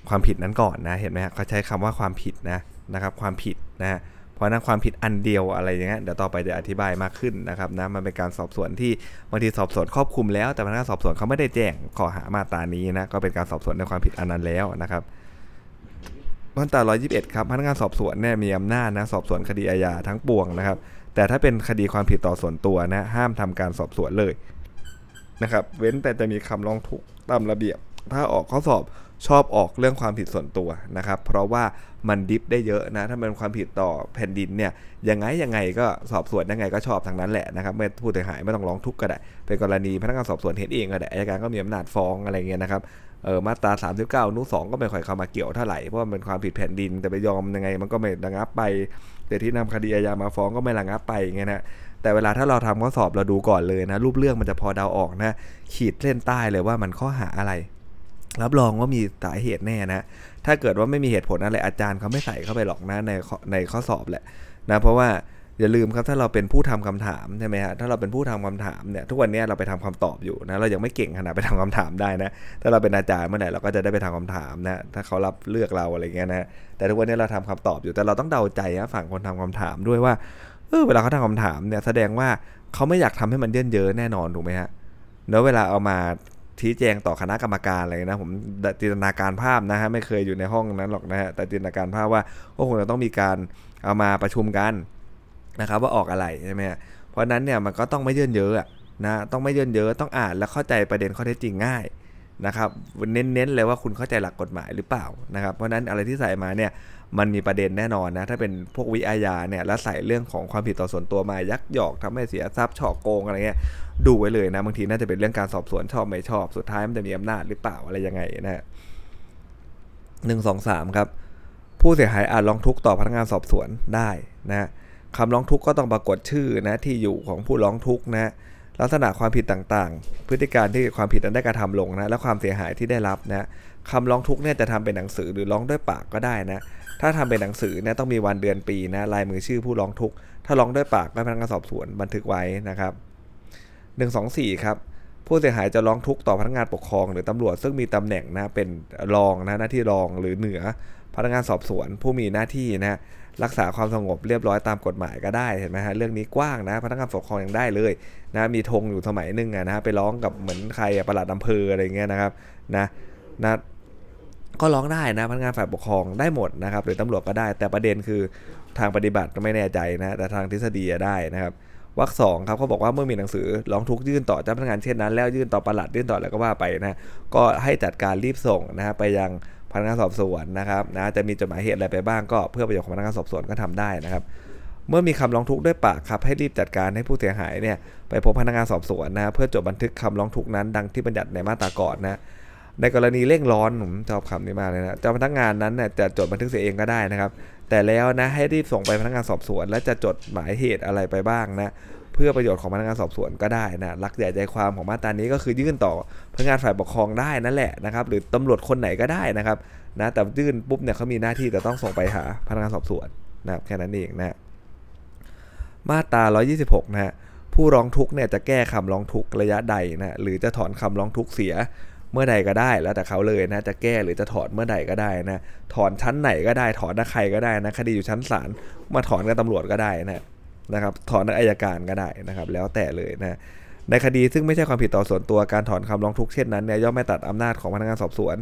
ความผิดนั้นก่อนนะเห็นไหมฮะเขาใช้คำว่าความผิดนะครับความผิดนะฮะเพราะนั้นความผิดอันเดียวอะไรอย่างเงี้ยเดี๋ยวต่อไปจะอธิบายมากขึ้นนะครับนะมันเป็นการสอบสวนที่บางทีสอบสวนครอบคลุมแล้วแต่พนักงานสอบสวนเขาไม่ได้แจ้งข้อหามาตรานี้นะก็เป็นการสอบสวนในความผิดอันนั้นแล้วนะครับมาตรา121ครับพนักงานสอบสวนเนี่ยมีอำนาจนะสอบสวนคดีอาญาทั้งปวงนะครับแต่ถ้าเป็นคดีความผิดต่อส่วนตัวนะห้ามทำการสอบสวนเลยนะครับเว้นแต่จะมีคำร้องทุกข์ตามระเบียบถ้าออกข้อสอบชอบออกเรื่องความผิดส่วนตัวนะครับเพราะว่ามันดิฟได้เยอะนะถ้าเป็นความผิดต่อแผ่นดินเนี่ยยังไงก็สอบสวนยังไงก็ชอบทางนั้นแหละนะครับไม่ผู้เสียหายไม่ต้องร้องทุกข์ก็ได้เป็นกรณีพนักงานสอบสวนเห็นเองก็ได้อัยการก็มีอำนาจฟ้องอะไรเงี้ยนะครับมาตรา39อนุ2ก็ไม่ค่อยเข้ามาเกี่ยวเท่าไหร่เพราะมันเป็นความผิดแผ่นดินแต่ไปยอมยังไงมันก็ไม่ระงับไปแต่ที่นำคดีอาญามาฟ้องก็ไม่ระงับไปเงี้ยนะแต่เวลาถ้าเราทำข้อสอบเราดูก่อนเลยนะรูปเรื่องมันจะพอเดาออกนะขีดเส้นใต้เลยว่ามันข้อหาอะไรรับรองว่ามีสาเหตุแน่นะถ้าเกิดว่าไม่มีเหตุผลอะไรอาจารย์เขาไม่ใส่เข้าไปหรอกนะในข้อสอบแหละนะเพราะว่า อย่าลืมครับถ้าเราเป็นผู้ทำคำถามใช่ไหมฮะถ้าเราเป็นผู้ทำคำถามเนี่ยทุกวันนี้เราไปทำคำตอบอยู่นะเรายังไม่เก่งขนาดไปทำคำถามได้นะถ้าเราเป็นอาจารย์เมื่อไหร่เราก็จะได้ไปทำคำถามนะถ้าเขารับเลือกเราอะไรเงี้ยนะแต่ทุกวันนี้เราทำคำตอบอยู่แต่เราต้องเดาใจนะฝั่งคนทำคำถามด้วยว่าเวลาเขาทำคำถามเนี่ยแสดงว่าเขาไม่อยากทำให้มันเยินเยอะแน่นอนถูกไหมฮะแล้วเวลาเอามาชี้แจงต่อคณะกรรมการอะไรนะผมจินตนาการภาพนะฮะไม่เคยอยู่ในห้องนั้นหรอกนะฮะแต่จินตนาการภาพว่าก็คงจะต้องมีการเอามาประชุมกันนะครับว่าออกอะไรใช่ไหมฮะเพราะนั้นเนี่ยมันก็ต้องไม่เยินเยอะนะต้องไม่เยินเยอะต้องอ่านและเข้าใจประเด็นข้อเท็จจริงง่ายนะครับเน้นเลยว่าคุณเข้าใจหลักกฎหมายหรือเปล่านะครับเพราะนั้นอะไรที่ใส่มาเนี่ยมันมีประเด็นแน่นอนนะถ้าเป็นพวกวิอาญาเนี่ยแล้วใส่เรื่องของความผิดต่อส่วนตัวมายักยอกทำให้เสียทรัพย์ฉ้อโกงอะไรเงี้ยดูไว้เลยนะบางทีน่าจะเป็นเรื่องการสอบสวนชอบไม่ชอบสุดท้ายมันจะมีอำนาจหรือเปล่าอะไรยังไงนะฮะ1 2 3ครับผู้เสียหายอาจร้องทุกข์ต่อพนักงานสอบสวนได้นะคำร้องทุกข์ก็ต้องปรากฏชื่อนะที่อยู่ของผู้ร้องทุกข์นะลักษณะความผิดต่างๆพฤติการที่ความผิดนั้นได้กระทำลงนะและความเสียหายที่ได้รับนะคำร้องทุกข์เนี่ยจะทำเป็นหนังสือหรือร้องด้วยปากก็ได้นะถ้าทำเป็นหนังสือเนี่ยต้องมีวันเดือนปีนะลายมือชื่อผู้ร้องทุกข์ถ้าร้องด้วยปากก็พนักงานสอบสวนบันทึกไว้นะครับ1 2 4ครับผู้เสียหายจะร้องทุกข์ต่อพนักงานปกครองหรือตำรวจซึ่งมีตำแหน่งนะเป็นรองนะหน้าที่รองหรือเหนือพนักงานสอบสวนผู้มีหน้าที่นะรักษาความสงบเรียบร้อยตามกฎหมายก็ได้เห็นไหมฮะเรื่องนี้กว้างนะพนักงานปกครองยังได้เลยนะมีธงอยู่สมัยนึงนะฮะไปร้องกับเหมือนใครปลัดอำเภออะไรเงี้ยนะครับนะก็ร้องได้นะพนักงานฝ่ายปกครองได้หมดนะครับหรือตำรวจก็ได้แต่ประเด็นคือทางปฏิบัติก็ไม่แน่ใจนะแต่ทางทฤษฎีได้นะครับวรรค2ครับเขาบอกว่าเมื่อมีหนังสือร้องทุกข์ยื่นต่อเจ้าพนักงานเช่นนั้นแล้วยื่นต่อปลัดยื่นต่ออะไรก็ว่าไปนะก็ให้จัดการรีบส่งนะฮะไปยังพนักงานสอบสวนนะครับนะจะมีจดหมายเหตุอะไรไปบ้างก็เพื่อประโยชน์ของพนักงานสอบสวนก็ทำได้นะครับเมื่อมีคำร้องทุกข์ด้วยปากครับให้รีบจัดการให้ผู้เสียหายเนี่ยไปพบพนักงานสอบสวนนะเพื่อจดบันทึกคำร้องทุกข์นั้นดังที่บัญญัติในมาตราก่อนนะในกรณีเร่งร้อนผมชอบคำนี้มากเลยนะเจ้าพนักงานนั้นเนี่ยจะจดบันทึกเสียเองก็ได้นะครับแต่แล้วนะให้รีบส่งไปพนักงานสอบสวนและจะจดหมายเหตุอะไรไปบ้างนะเพื่อประโยชน์ของพนักงานสอบสวนก็ได้นะหลักใหญ่ใจความของมาตรานี้ก็คือยื่นต่อพนักงานฝ่ายปกครองได้นั่นแหละนะครับหรือตำรวจคนไหนก็ได้นะครับนะแต่ยื่นปุ๊บเนี่ยเขามีหน้าที่จะต้องส่งไปหาพนักงานสอบสวนนะครับแค่นั้นเองนะมาตรา126นะฮะผู้ร้องทุกข์เนี่ยจะแก้คำร้องทุกข์ระยะใดนะหรือจะถอนคำร้องทุกข์เสียเมื่อใดก็ได้แล้วแต่เขาเลยนะจะแก้หรือจะถอนเมื่อใดก็ได้นะถอนชั้นไหนก็ได้ถอนกับใครก็ได้นะคดีอยู่ชั้นศาลมาถอนกับตำรวจก็ได้นะครับถอนกับอัยการก็ได้นะครับแล้วแต่เลยนะในคดีซึ่งไม่ใช่ความผิดต่อส่วนตัวการถอนคำร้องทุกข์เช่นนั้นเนี่ยย่อมไม่ตัดอำนาจของพนักงานสอบสวน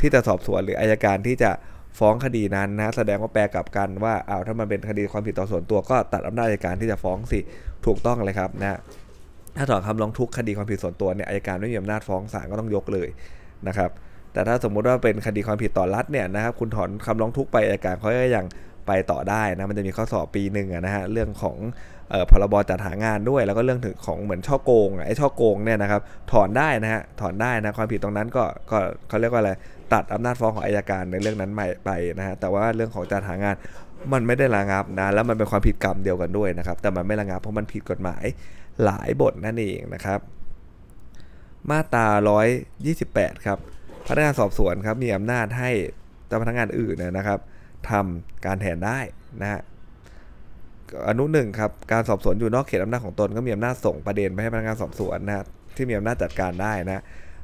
ที่จะสอบสวนหรืออัยการที่จะฟ้องคดีนั้นนะแสดงว่าแปลกลับกันว่าถ้ามันเป็นคดีความผิดต่อส่วนตัวก็ตัดอำนาจอัยการที่จะฟ้องสิถูกต้องเลยครับนะถ้าถอนคำร้องทุกข์คดีความผิดส่วนตัวเนี่ยอัยการไม่มีอำนาจฟ้องศาลก็ต้องยกเลยนะครับแต่ถ้าสมมุติว่าเป็นคดีความผิดต่อรัฐเนี่ยนะครับคุณถอนคำร้องทุกข์ไปอัยการเขาก็ยังไปต่อได้นะมันจะมีข้อสอบปีนึงนะฮะเรื่องของพรบจัดหางานด้วยแล้วก็เรื่องถึงของเหมือนฉ้อโกงไอ้ฉ้อโกงเนี่ยนะครับถอนได้นะฮะถอนได้นะความผิดตรงนั้นก็เขาเรียกว่าอะไรตัดอำนาจฟ้องของอัยการในเรื่องนั้นไปนะฮะแต่ว่าเรื่องของจัดหางานมันไม่ได้ระงับนะแล้วมันเป็นความผิดกรรมเดียวกันด้วยนะครับแต่มันไม่ระงับเพราะมันผิดกฎหมายหลายบทนั่นเองนะครับมาตรา128ครับพนักงานสอบสวนครับมีอำนาจให้เจ้าพนักงานอื่นนะครับทำการแทนได้นะฮะอนุ1ครับการสอบสวนอยู่นอกเขตอำนาจของตนก็มีอำนาจส่งประเด็นไปให้พนักงานสอบสวนนะที่มีอำนาจจัดการได้นะ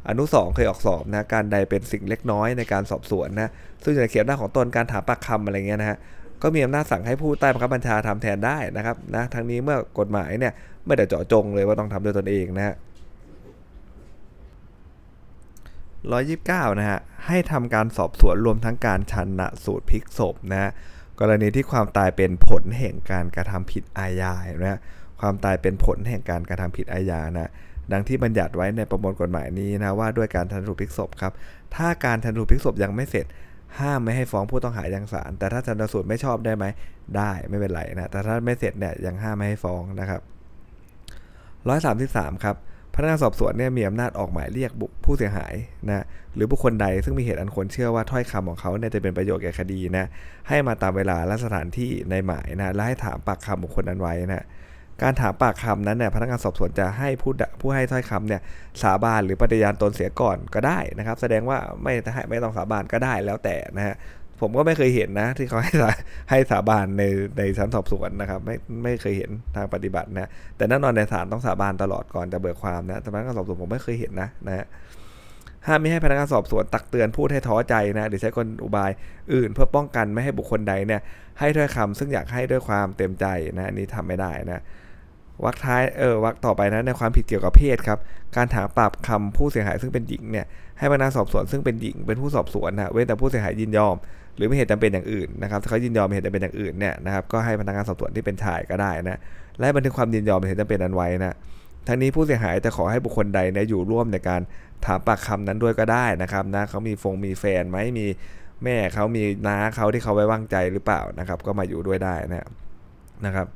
อนุ2เคยออกสอบนะการใดเป็นสิ่งเล็กน้อยในการสอบสวนนะซึ่งอยู่ในเขตอำนาจของตนการถามปากคำอะไรเงี้ยนะฮะก็มีอำนาจสั่งให้ผู้ใต้บังคับบัญชาทำแทนได้นะครับนะทั้งนี้เมื่อกฎหมายเนี่ยไม่ได้เจาะจงเลยว่าต้องทำโดยตนเองนะฮะ129นะฮะให้ทำการสอบสวนรวมทั้งการชันสูตรพลิกศพนะกรณีที่ความตายเป็นผลแห่งการกระทำผิดอาญานะความตายเป็นผลแห่งการกระทำผิดอาญานะดังที่บัญญัติไว้ในประมวลกฎหมายนี้นะว่าด้วยการชันสูตรพลิกศพครับถ้าการชันสูตรพลิกศพยังไม่เสร็จห้ามไม่ให้ฟ้องผู้ต้องหายังศาลแต่ถ้าชันสูตรไม่ชอบได้ไหมได้ไม่เป็นไรนะแต่ถ้าไม่เสร็จเนี่ยยังห้ามไม่ให้ฟ้องนะครับ133ครับพนักงานสอบสวนเนี่ยมีอำนาจออกหมายเรียกผู้เสียหายนะหรือบุคคลใดซึ่งมีเหตุอันควรเชื่อว่าถ้อยคำของเขาเนี่ยจะเป็นประโยชน์แก่คดีนะให้มาตามเวลาและสถานที่ในหมายนะและให้ถามปากคำบุคคลนั้นไว้นะการถามปากคำนั้นเนี่ยพนักงานสอบสวนจะให้ผู้ให้ถ้อยคำเนี่ยสาบานหรือปฏิญาณตนเสียก่อนก็ได้นะครับแสดงว่าไม่ต้องสาบานก็ได้แล้วแต่นะฮะ ผมก็ไม่เคยเห็นนะที่เขาให้สาบานในชั้นสอบสวนนะครับไม่เคยเห็นทางปฏิบัตินะแต่แน่นอนในศาลต้องสาบานตลอดก่อนจะเบิกความนะแต่พนักงานสอบสวนผมไม่เคยเห็นนะห้ามไม่ให้พนักงานสอบสวนตักเตือนพูดให้ท้อใจนะหรือใช้กลอุบายอื่นเพื่อป้องกันไม่ให้บุคคลใดเนี่ยให้ถ้อยคำซึ่งอยากให้ด้วยความเต็มใจนะอันนี้ทำไม่ได้นะวรรคท้ายวรรคต่อไปนะในความผิดเกี่ยวกับเพศครับการถามปราบคำผู้เสียหายซึ่งเป็นหญิงเนี่ยให้พนักงานสอบสวนซึ่งเป็นหญิงเป็นผู้สอบสวนนะเว้นแต่ผู้เสียหายยินยอมหรือมีเหตุจำเป็นอย่างอื่นนะครับถ้าเขายินยอมมีเหตุจำเป็นอย่างอื่นเนี่ยนะครับก็ให้พนักงานสอบสวนที่เป็นชายก็ได้นะและบันทึกความยินยอมเป็นเหตุจำเป็นนั้นไว้นะทั้งนี้ผู้เสียหายจะขอให้บุคคลใดเนี่ยอยู่ร่วมในการถามปากคำนั้นด้วยก็ได้นะครับนะเขามีแฟนไหมมีแม่เขามีน้าเขาที่เขาไว้วางใจหรือเปล่านะครับก็มาอยู่ด้วยได้นะครั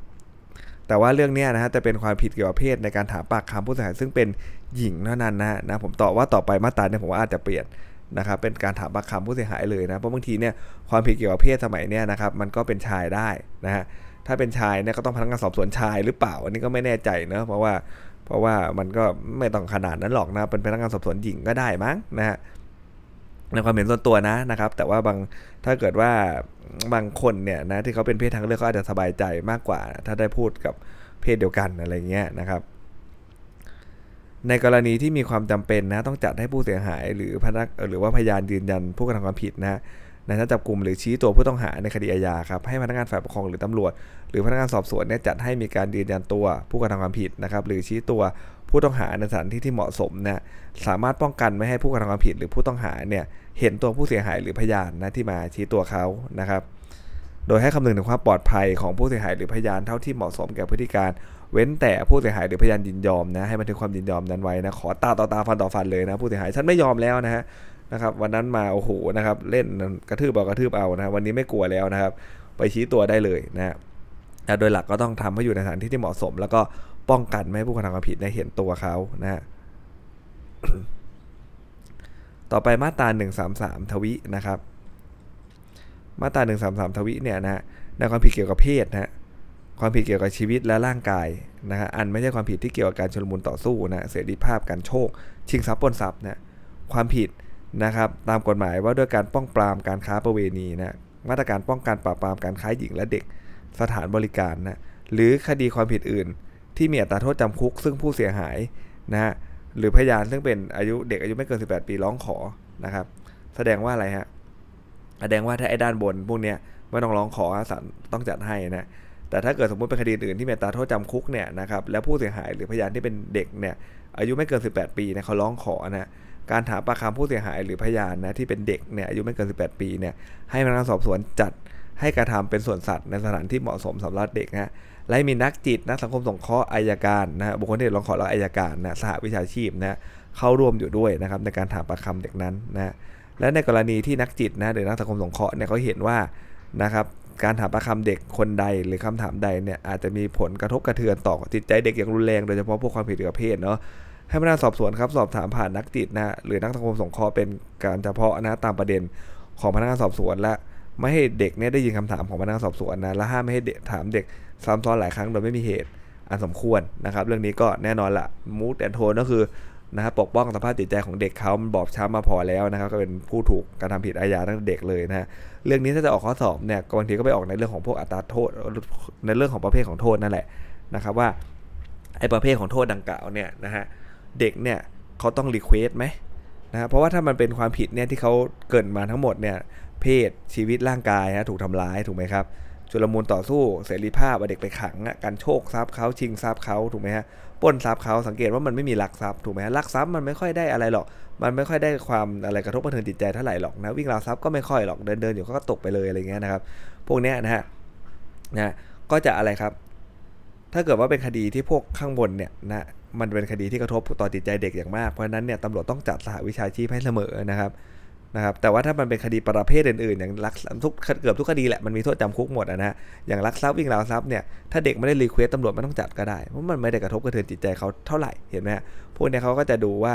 บแต่ว่าเรื่องนี้นะฮะจะเป็นความผิดเกี่ยวกับเพศในการถามปากคำผู้เสียหายซึ่งเป็นหญิงเท่านั้นนะผมตอบว่าต่อไปมาตราเนี่ยผมว่าอาจจะเปลี่ยนนะครับเป็นการถามปากคำผู้เสียหายเลยนะเพราะบางทีเนี่ยความผิดเกี่ยวกับเพศสมัยเนี่ยนะครับมันก็เป็นชายได้นะฮะถ้าเป็นชายเนี่ยก็ต้องพนักงานสอบสวนชายหรือเปล่าอันนี้ก็ไม่แน่ใจนะเพราะว่ามันก็ไม่ต้องขนาดนั้นหรอกนะเป็นพนักงานสอบสวนหญิงก็ได้มั้งนะฮะในความเห็นส่วนตัวนะครับแต่ว่าถ้าเกิดว่าบางคนเนี่ยนะที่เขาเป็นเพศทางเลือกเขาอาจจะสบายใจมากกว่าถ้าได้พูดกับเพศเดียวกันอะไรเงี้ยนะครับในกรณีที่มีความจำเป็นนะต้องจัดให้ผู้เสียหายหรือพยานยืนยันผู้กระทำความผิดนะในชั้นจับกุมหรือชี้ตัวผู้ต้องหาในคดีอาญาครับให้พนักงานฝ่ายปกครองหรือตำรวจหรือพนักงานสอบสวนเนี่ยจัดให้มีการยืนยันตัวผู้กระทำความผิดนะครับหรือชี้ตัวผู้ต้องหาในสถานที่ที่เหมาะสมนะสามารถป้องกันไม่ให้ผู้กระทำความผิดหรือผู้ต้องหาเนี่ยเห็นตัวผู้เสียหายหรือพยานนะที่มาชี้ตัวเขานะครับโดยให้คำนึงถึงความปลอดภัยของผู้เสียหายหรือพยานเท่าที่เหมาะสมแก่พฤติการเว้นแต่ผู้เสียหายหรือพยานยินยอมนะให้บันทึกความยินยอมนั้นไว้นะขอตาต่อตาฟันต่อฟันเลยนะผู้เสียหายฉันไม่ยอมแล้วนะครับวันนั้นมาโอ้โหนะครับเล่นกระทืบเอานะวันนี้ไม่กลัวแล้วนะครับไปชี้ตัวได้เลยนะโดยหลักก็ต้องทำให้อยู่ในสถานที่ที่เหมาะสมแล้วก็ป้องกันไม่ให้ผู้กระทำความผิดได้เห็นตัวเขานะฮะ ต่อไปมาตรา133ทวินะครับมาตรา133ทวิเนี่ยนะในความผิดเกี่ยวกับเพศนะความผิดเกี่ยวกับชีวิตและร่างกายนะฮะอันไม่ใช่ความผิดที่เกี่ยวกับการชุลมุนต่อสู้นะเสรีภาพการโชคชิงทรัพย์ปล้นทรัพย์นะความผิดนะครับตามกฎหมายว่าด้วยการป้องปรามการค้าประเวณีนะมาตรการป้องกันปราบปรามการค้าหญิงและเด็กสถานบริการนะหรือคดีความผิดอื่นที่มีอัตราโทษจำคุกซึ่งผู้เสียหายนะฮะหรือพยานซึ่งเป็นเด็กอายุไม่เกิน18ปีร้องขอนะครับแสดงว่าอะไรฮะแสดงว่าถ้าไอ้ด้านบนพวกเนี้ยไม่ต้องร้องขอศาลต้องจัดให้นะแต่ถ้าเกิดสมมติเป็นคดีอื่นที่มีอัตราโทษจำคุกเนี่ยนะครับแล้วผู้เสียหายหรือพยานที่เป็นเด็กเนี่ยอายุไม่เกิน18ปีนะเขาร้องขอนะการถามปากคำผู้เสียหายหรือพยานนะที่เป็นเด็กเนี่ยอายุไม่เกิน18ปีเนี่ยให้พนักงานสอบสวนจัดให้กระทำเป็นสวนสัตว์ในสถานที่เหมาะสมสำหรับเด็กนะและมีนักจิตนักสังคมสงเคราะห์อัยการนะบุคคลที่ร้องขอและอัยการนะสหวิชาชีพนะเข้าร่วมอยู่ด้วยนะครับในการถามปากคำเด็กนั้นนะและในกรณีที่นักจิตนะหรือนักสังคมสงเคราะห์เนี่ยเขาเห็นว่านะครับการถามปากคำเด็กคนใดหรือคำถามใดเนี่ยอาจจะมีผลกระทบกระเทือนต่อจิตใจเด็กอย่างรุนแรงโดยเฉพาะพวกความผิดเกี่ยวกับเพศเนาะให้พนักงานสอบสวนครับสอบถามผ่านนักจิตนะหรือนักสังคมสงเคราะห์เป็นการเฉพาะนะตามประเด็นของพนักงานสอบสวนและไม่ให้เด็กเนี่ยได้ยินคำถามของพนักงานสอบสวนนะและห้ามไม่ให้เด็กถามเด็กซ้ำซ้อนหลายครั้งโดยไม่มีเหตุอันสมควรนะครับเรื่องนี้ก็แน่นอนละมูดแอนโทนก็คือนะครับปกป้องสภาพจิตใจของเด็กเขามันบอบช้ำมาพอแล้วนะครับก็เป็นผู้ถูกกระทำผิดอาญาตั้งแต่เด็กเลยนะเรื่องนี้ถ้าจะออกข้อสอบเนี่ยบางทีก็ไปออกในเรื่องของพวกอัตราโทษในเรื่องของประเภทของโทษนั่นแหละนะครับว่าไอ้ประเภทของโทษดังกล่าวเนี่ยนะฮะเด็กเนี่ยเขาต้องรีเควสต์ไหมนะเพราะว่าถ้ามันเป็นความผิดเนี่ยที่เขาเกิดมาทั้งหมดเนี่ยเพศชีวิตร่างกายนะถูกทำร้ายถูกไหมครับชุลมุนต่อสู้เสรีภาพเอาเด็กไปขังการโชคทรัพย์เขาชิงทรัพย์เขาถูกไหมฮะปล้นทรัพย์เขาสังเกตว่ามันไม่มีลักทรัพย์ถูกไหมฮะลักทรัพย์มันไม่ค่อยได้อะไรหรอกมันไม่ค่อยได้ความอะไรกระทบกระเทือนจิตใจเท่าไหร่หรอกนะวิ่งราวทรัพย์ก็ไม่ค่อยหรอกเดินอยู่ก็ตกไปเลยอะไรเงี้ยนะครับพวกเนี้ยนะฮะก็จะอะไรครับถ้าเกิดว่าเป็นคดีที่พวกข้างบนเนี่ยนะมันเป็นคดีที่กระทบต่อจิตใจเด็กอย่างมากเพราะฉะนั้นเนี่ยตำรวจต้องจัดสหวิชาชีพให้เสมอนะครับแต่ว่าถ้ามันเป็นคดีประเภทอื่นๆอย่างลักเกือบทุกคดีแหละมันมีโทษจำคุกหมดนะฮะอย่างลักทรัพย์วิ่งราวทรัพย์เนี่ยถ้าเด็กไม่ได้รีเควสต์ตำรวจไม่ต้องจัดก็ได้เพราะมันไม่ได้กระทบกระเทือนจิตใจเขาเท่าไหร่เห็นไหมฮะพวกนี้เขาก็จะดูว่าม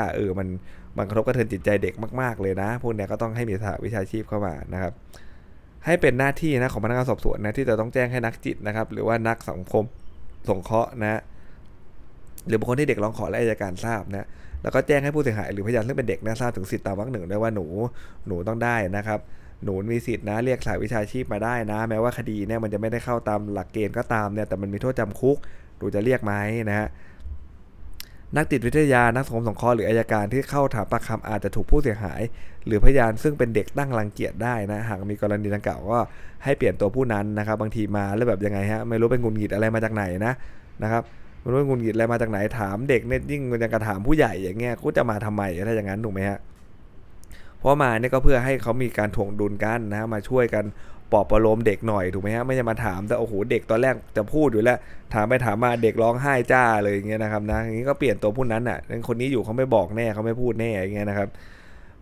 ันกระทบกระเทือนจิตใจเด็กมากๆเลยนะพวกนี้ก็ต้องให้มีสหวิชาชีพเข้ามานะครับให้เป็นหน้าที่นะของพนักงานสอบสวนนะที่จะต้องแจ้งให้นักจิตนะครับหรือว่านักสังคมสงเคราะห์นะหรือบุคคลที่เด็กร้องขอและอัยการทราบนะแล้วก็แจ้งให้ผู้เสียหายหรือพยานซึ่งเป็นเด็กทราบถึงสิทธิตามวรรค 1ด้วยว่าหนูต้องได้นะครับ หนูมีสิทธินะเรียกสายวิชาชีพมาได้นะแม้ว่าคดีเนี่ยมันจะไม่ได้เข้าตามหลักเกณฑ์ก็ตามเนี่ยแต่มันมีโทษจำคุกหนูจะเรียกไหมนะฮะนักจิตวิทยานักสังคมสงเคราะห์หรืออัยการที่เข้าถามปากคำอาจจะถูกผู้เสียหายหรือพยานซึ่งเป็นเด็กตั้งรังเกียจได้นะหากมีกรณีดังกล่าวก็ให้เปลี่ยนตัวผู้นั้นนะครับบางทีมาแล้วแบบยังไงฮะไม่รู้เป็นงุนหงิดอะไรมาจากไหนนะครับไม่รู้เป็นงุนหงิดอะไรมาจากไหนถามเด็กเนี่ยยิ่งมันจะกระถามผู้ใหญ่อย่างเงี้ยกูจะมาทำไมอะไรอย่างนั้นถูกไหมฮะเพราะมาเนี่ยก็เพื่อให้เขามีการถ่วงดุลกันนะมาช่วยกันปลอบประโลมเด็กหน่อยถูกไหมฮะไม่จะมาถามแต่โอ้โหเด็กตอนแรกจะพูดอยู่แล้วถามไปถามมาเด็กร้องไห้จ้าเลยอย่างเงี้ยนะครับนะอย่างนี้ก็เปลี่ยนตัวผู้นั้นอ่ะคนนี้อยู่เขาไม่บอกแน่เขาไม่พูดแน่อย่างเงี้ยนะครับ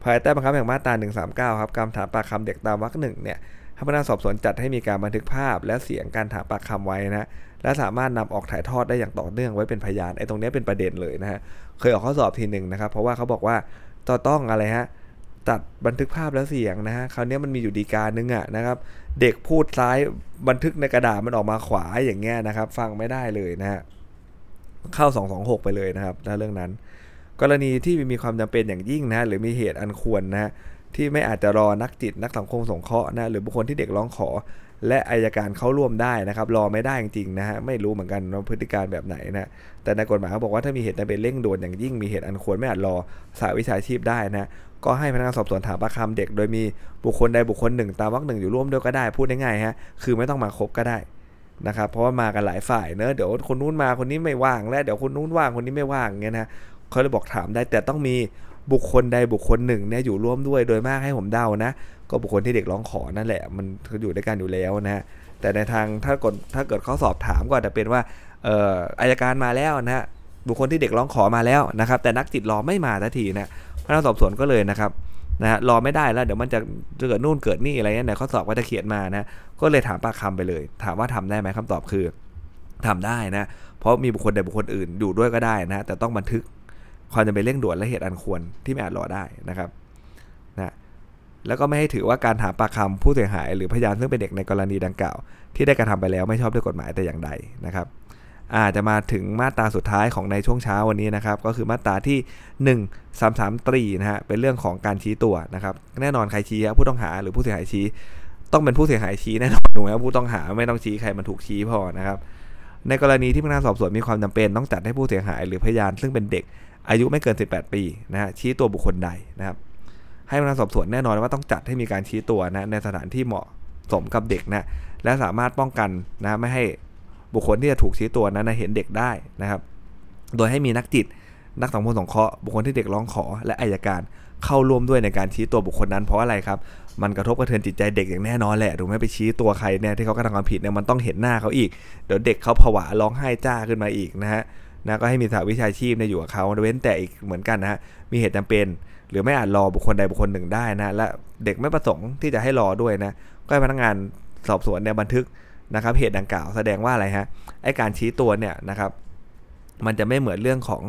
ภายใต้บังคับแห่งมาตรา139ครับการถามปากคำเด็กตามวรรค1เนี่ยพนักงานสอบสวนจัดให้มีการบันทึกภาพและเสียงการถามปากคำไว้นะและสามารถนำออกถ่ายทอดได้อย่างต่อเนื่องไว้เป็นพยานไอ้ตรงนี้เป็นประเด็นเลยนะฮะเคยออกข้อสอบทีนึงนะครับเพราะว่าเขาบอกว่าต้องอะไรฮะตัดบันทึกภาพและเสียงนะฮะคราวนี้มันมีอยู่ดีกาหนึ่งอ่ะนะครับเด็กพูดซ้ายบันทึกในกระดาษมันออกมาขวาอย่างเงี้ยนะครับฟังไม่ได้เลยนะฮะเข้า226ไปเลยนะครับถ้าเรื่องนั้นกรณีที่มีความจำเป็นอย่างยิ่งนะหรือมีเหตุอันควรนะที่ไม่อาจจะรอนักจิตนักสังคมสงเคราะห์นะหรือบุคคลที่เด็กร้องขอและอัยการเข้าร่วมได้นะครับรอไม่ได้จริงๆนะฮะไม่รู้เหมือนกันว่าพฤติการแบบไหนนะแต่ในกฎหมายเขาบอกว่าถ้ามีเหตุจำเป็นเร่งด่วนอย่างยิ่งมีเหตุอันควรไม่อาจรอสหวิชาชีพได้นะก็ให้พนักงานสอบสวนถามปากคำเด็กโดยมีบุคคลใดบุคคลหนึ่งตามวรรค1อยู่ร่วมด้วยก็ได้พูดง่ายๆฮะคือไม่ต้องมาครบก็ได้นะครับเพราะว่ามากันหลายฝ่ายเนอะเดี๋ยวคนนู้นมาคนนี้ไม่ว่างและเดี๋ยวคนนู้นว่างคนนี้ไม่ว่างเงี้ยนะเขาเลยบอกถามได้แต่ต้องมีบุคคลใดบุคคลหนึ่งเนี่ยอยู่ร่วมด้วยโดยมากให้ผมเดานะก็บุคคลที่เด็กร้องขอนั่นแหละมันอยู่ด้วยกันอยู่แล้วนะฮะแต่ในทางถ้าเกิดข้อสอบถามก็จะเป็นว่าอัยการมาแล้วนะฮะบุคคลที่เด็กร้องขอมาแล้วนะครับแต่นักจิตรอไม่มาทันทีนะพนักงานสอบสวนก็เลยนะครับนะฮะรอไม่ได้แล้วเดี๋ยวมันจะเกิดนู่นเกิดนี่อะไรเนี่ยในข้อสอบก็จะเขียนมานะก็เลยถามปากคำไปเลยถามว่าทำได้ไหมคำตอบคือทำได้นะเพราะมีบุคคลใดบุคคลอื่นอยู่ด้วยก็ได้นะแต่ต้องบันทึกความจำเป็นเร่งด่วนและเหตุอันควรที่ไม่อาจรอได้นะครับนะแล้วก็ไม่ให้ถือว่าการถามปากคำผู้เสียหายหรือพยานซึ่งเป็นเด็กในกรณีดังกล่าวที่ได้กระทำไปแล้วไม่ชอบด้วยกฎหมายแต่อย่างใดนะครับอาจจะมาถึงมาตราสุดท้ายของในช่วงเช้าวันนี้นะครับก็คือมาตราที่1333นะฮะเป็นเรื่องของการชี้ตัวนะครับแน่นอนใครชี้ผู้ต้องหาหรือผู้เสียหายชี้ต้องเป็นผู้เสียหายชี้แน่นอนถูกไหมครับผู้ต้องหาไม่ต้องชี้ใครมันถูกชี้พอนะครับในกรณีที่พนักงานสอบสวนมีความจำเป็นต้องจัดให้ผู้เสียหายหรือพยานซึ่งเป็นเด็กอายุไม่เกิน18ปีนะฮะชี้ตัวบุคคลใดนะครับให้พนักงานสอบสวนแน่นอนว่าต้องจัดให้มีการชี้ตัวนะในสถานที่เหมาะสมกับเด็กนะและสามารถป้องกันนะไม่ให้บุคคลที่จะถูกชี้ตัวนั้นเห็นเด็กได้นะครับโดยให้มีนักจิตนักสังคมสงเคราะห์บุคคลที่เด็กร้องขอและอัยการเข้าร่วมด้วยในการชี้ตัวบุคคลนั้นเพราะอะไรครับมันกระทบกระเทือนจิตใจเด็กอย่างแน่นอนแหละถูกไหมไปชี้ตัวใครเนี่ยที่เขากระทำความผิดเนี่ยมันต้องเห็นหน้าเขาอีกเดี๋ยวเด็กเขาผวาร้องไห้จ้าขึ้นมาอีกนะฮะนะก็ให้มีสหวิชาชีพเนี่ยอยู่กับเขาเว้นแต่อีกเหมือนกันนะฮะมีเหตุจำเป็นหรือไม่อาจรอบุคคลใดบุคคลหนึ่งได้นะและเด็กไม่ประสงค์ที่จะให้รอด้วยนะก็ให้พนักงานสอบสวนเนี่ยบันทึกนะครับเหตุดังกล่าวแสดงว่าอะไรฮะไอ้การชี้ตัวเนี่ยนะครับมันจะไม่เหมือนเรื่องขอ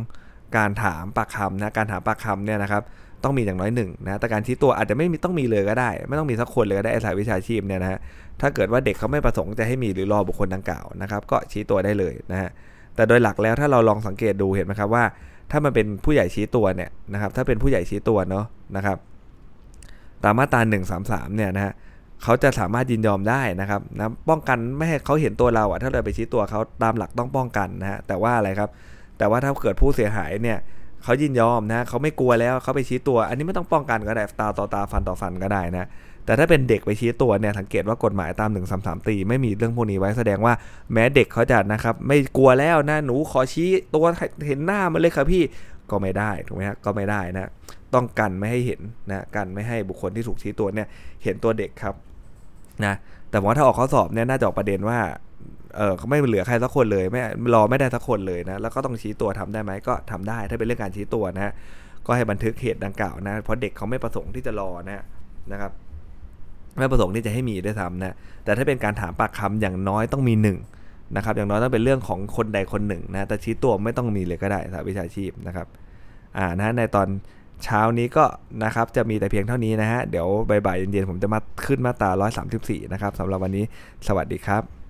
งการถามปากคำนะการถามปากคำเนี่ยนะครับต้องมีอย่างน้อย1นะแต่การชี้ตัวอาจจะไม่มีต้องมีเลยก็ได้ไม่ต้องมีสักคนเลยก็ได้ไอ้สายวิชาชีพเนี่ยนะฮะถ้าเกิดว่าเด็กเขาไม่ประสงค์จะให้มีหรือรอบุคคลดังกล่าวนะครับก็ชี้ตัวได้เลยนะฮะแต่โดยหลักแล้วถ้าเราลองสังเกตดูเห็นไหมครับว่าถ้ามันเป็นผู้ใหญ่ชี้ตัวเนี่ยนะครับถ้าเป็นผู้ใหญ่ชี้ตัวเนาะนะครับตามมาตรา133เนี่ยนะฮะเขาจะสามารถยินยอมได้นะครับนะป้องกันไม่ให้เขาเห็นตัวเราอ่ะถ้าเราไปชี้ตัวเขาตามหลักต้องป้องกันนะฮะแต่ว่าอะไรครับแต่ว่าถ้าเกิดผู้เสียหายเนี่ยเขายินยอมนะเขาไม่กลัวแล้วเขาไปชี้ตัวอันนี้ไม่ต้องป้องกันก็ได้ตาต่อตาฟันต่อฟันก็ได้นะแต่ถ้าเป็นเด็กไปชี้ตัวเนี่ยสังเกตว่ากฎหมายตาม133ตีไม่มีเรื่องพวกนี้ไว้แสดงว่าแม้เด็กเขาจะนะครับไม่กลัวแล้วนะหนูขอชี้ตัวเห็นหน้ามันเลยครับพี่ก็ไม่ได้ถูกไหมฮะก็ไม่ได้นะต้องกันไม่ให้เห็นนะกันไม่ให้บุคคลที่ถูกชี้ตัวเนี่ยเห็นตัวเด็กครับนะแต่ว่าถ้าออกข้อสอบเนี่ยน่าจะออกประเด็นว่าไม่เหลือใครสักคนเลยไม่รอไม่ได้สักคนเลยนะแล้วก็ต้องชี้ตัวทำได้ไหมก็ทำได้ถ้าเป็นเรื่องการชี้ตัวนะฮะก็ให้บันทึกเหตุดังกล่าวนะเพราะเด็กเขาไม่ประสงค์ที่จะรอนะครับไม่ประสงค์ที่จะให้มีได้ทำนะแต่ถ้าเป็นการถามปากคำอย่างน้อยต้องมี1นะครับอย่างน้อยต้องเป็นเรื่องของคนใดคนหนึ่งนะแต่ชี้ตัวไม่ต้องมีเลยก็ได้สหวิชาชีพนะครับนะในตอนเช้านี้ก็นะครับจะมีแต่เพียงเท่านี้นะฮะเดี๋ยวบ่ายๆเย็นๆผมจะมาขึ้นมาตรา134นะครับสำหรับวันนี้สวัสดีครับ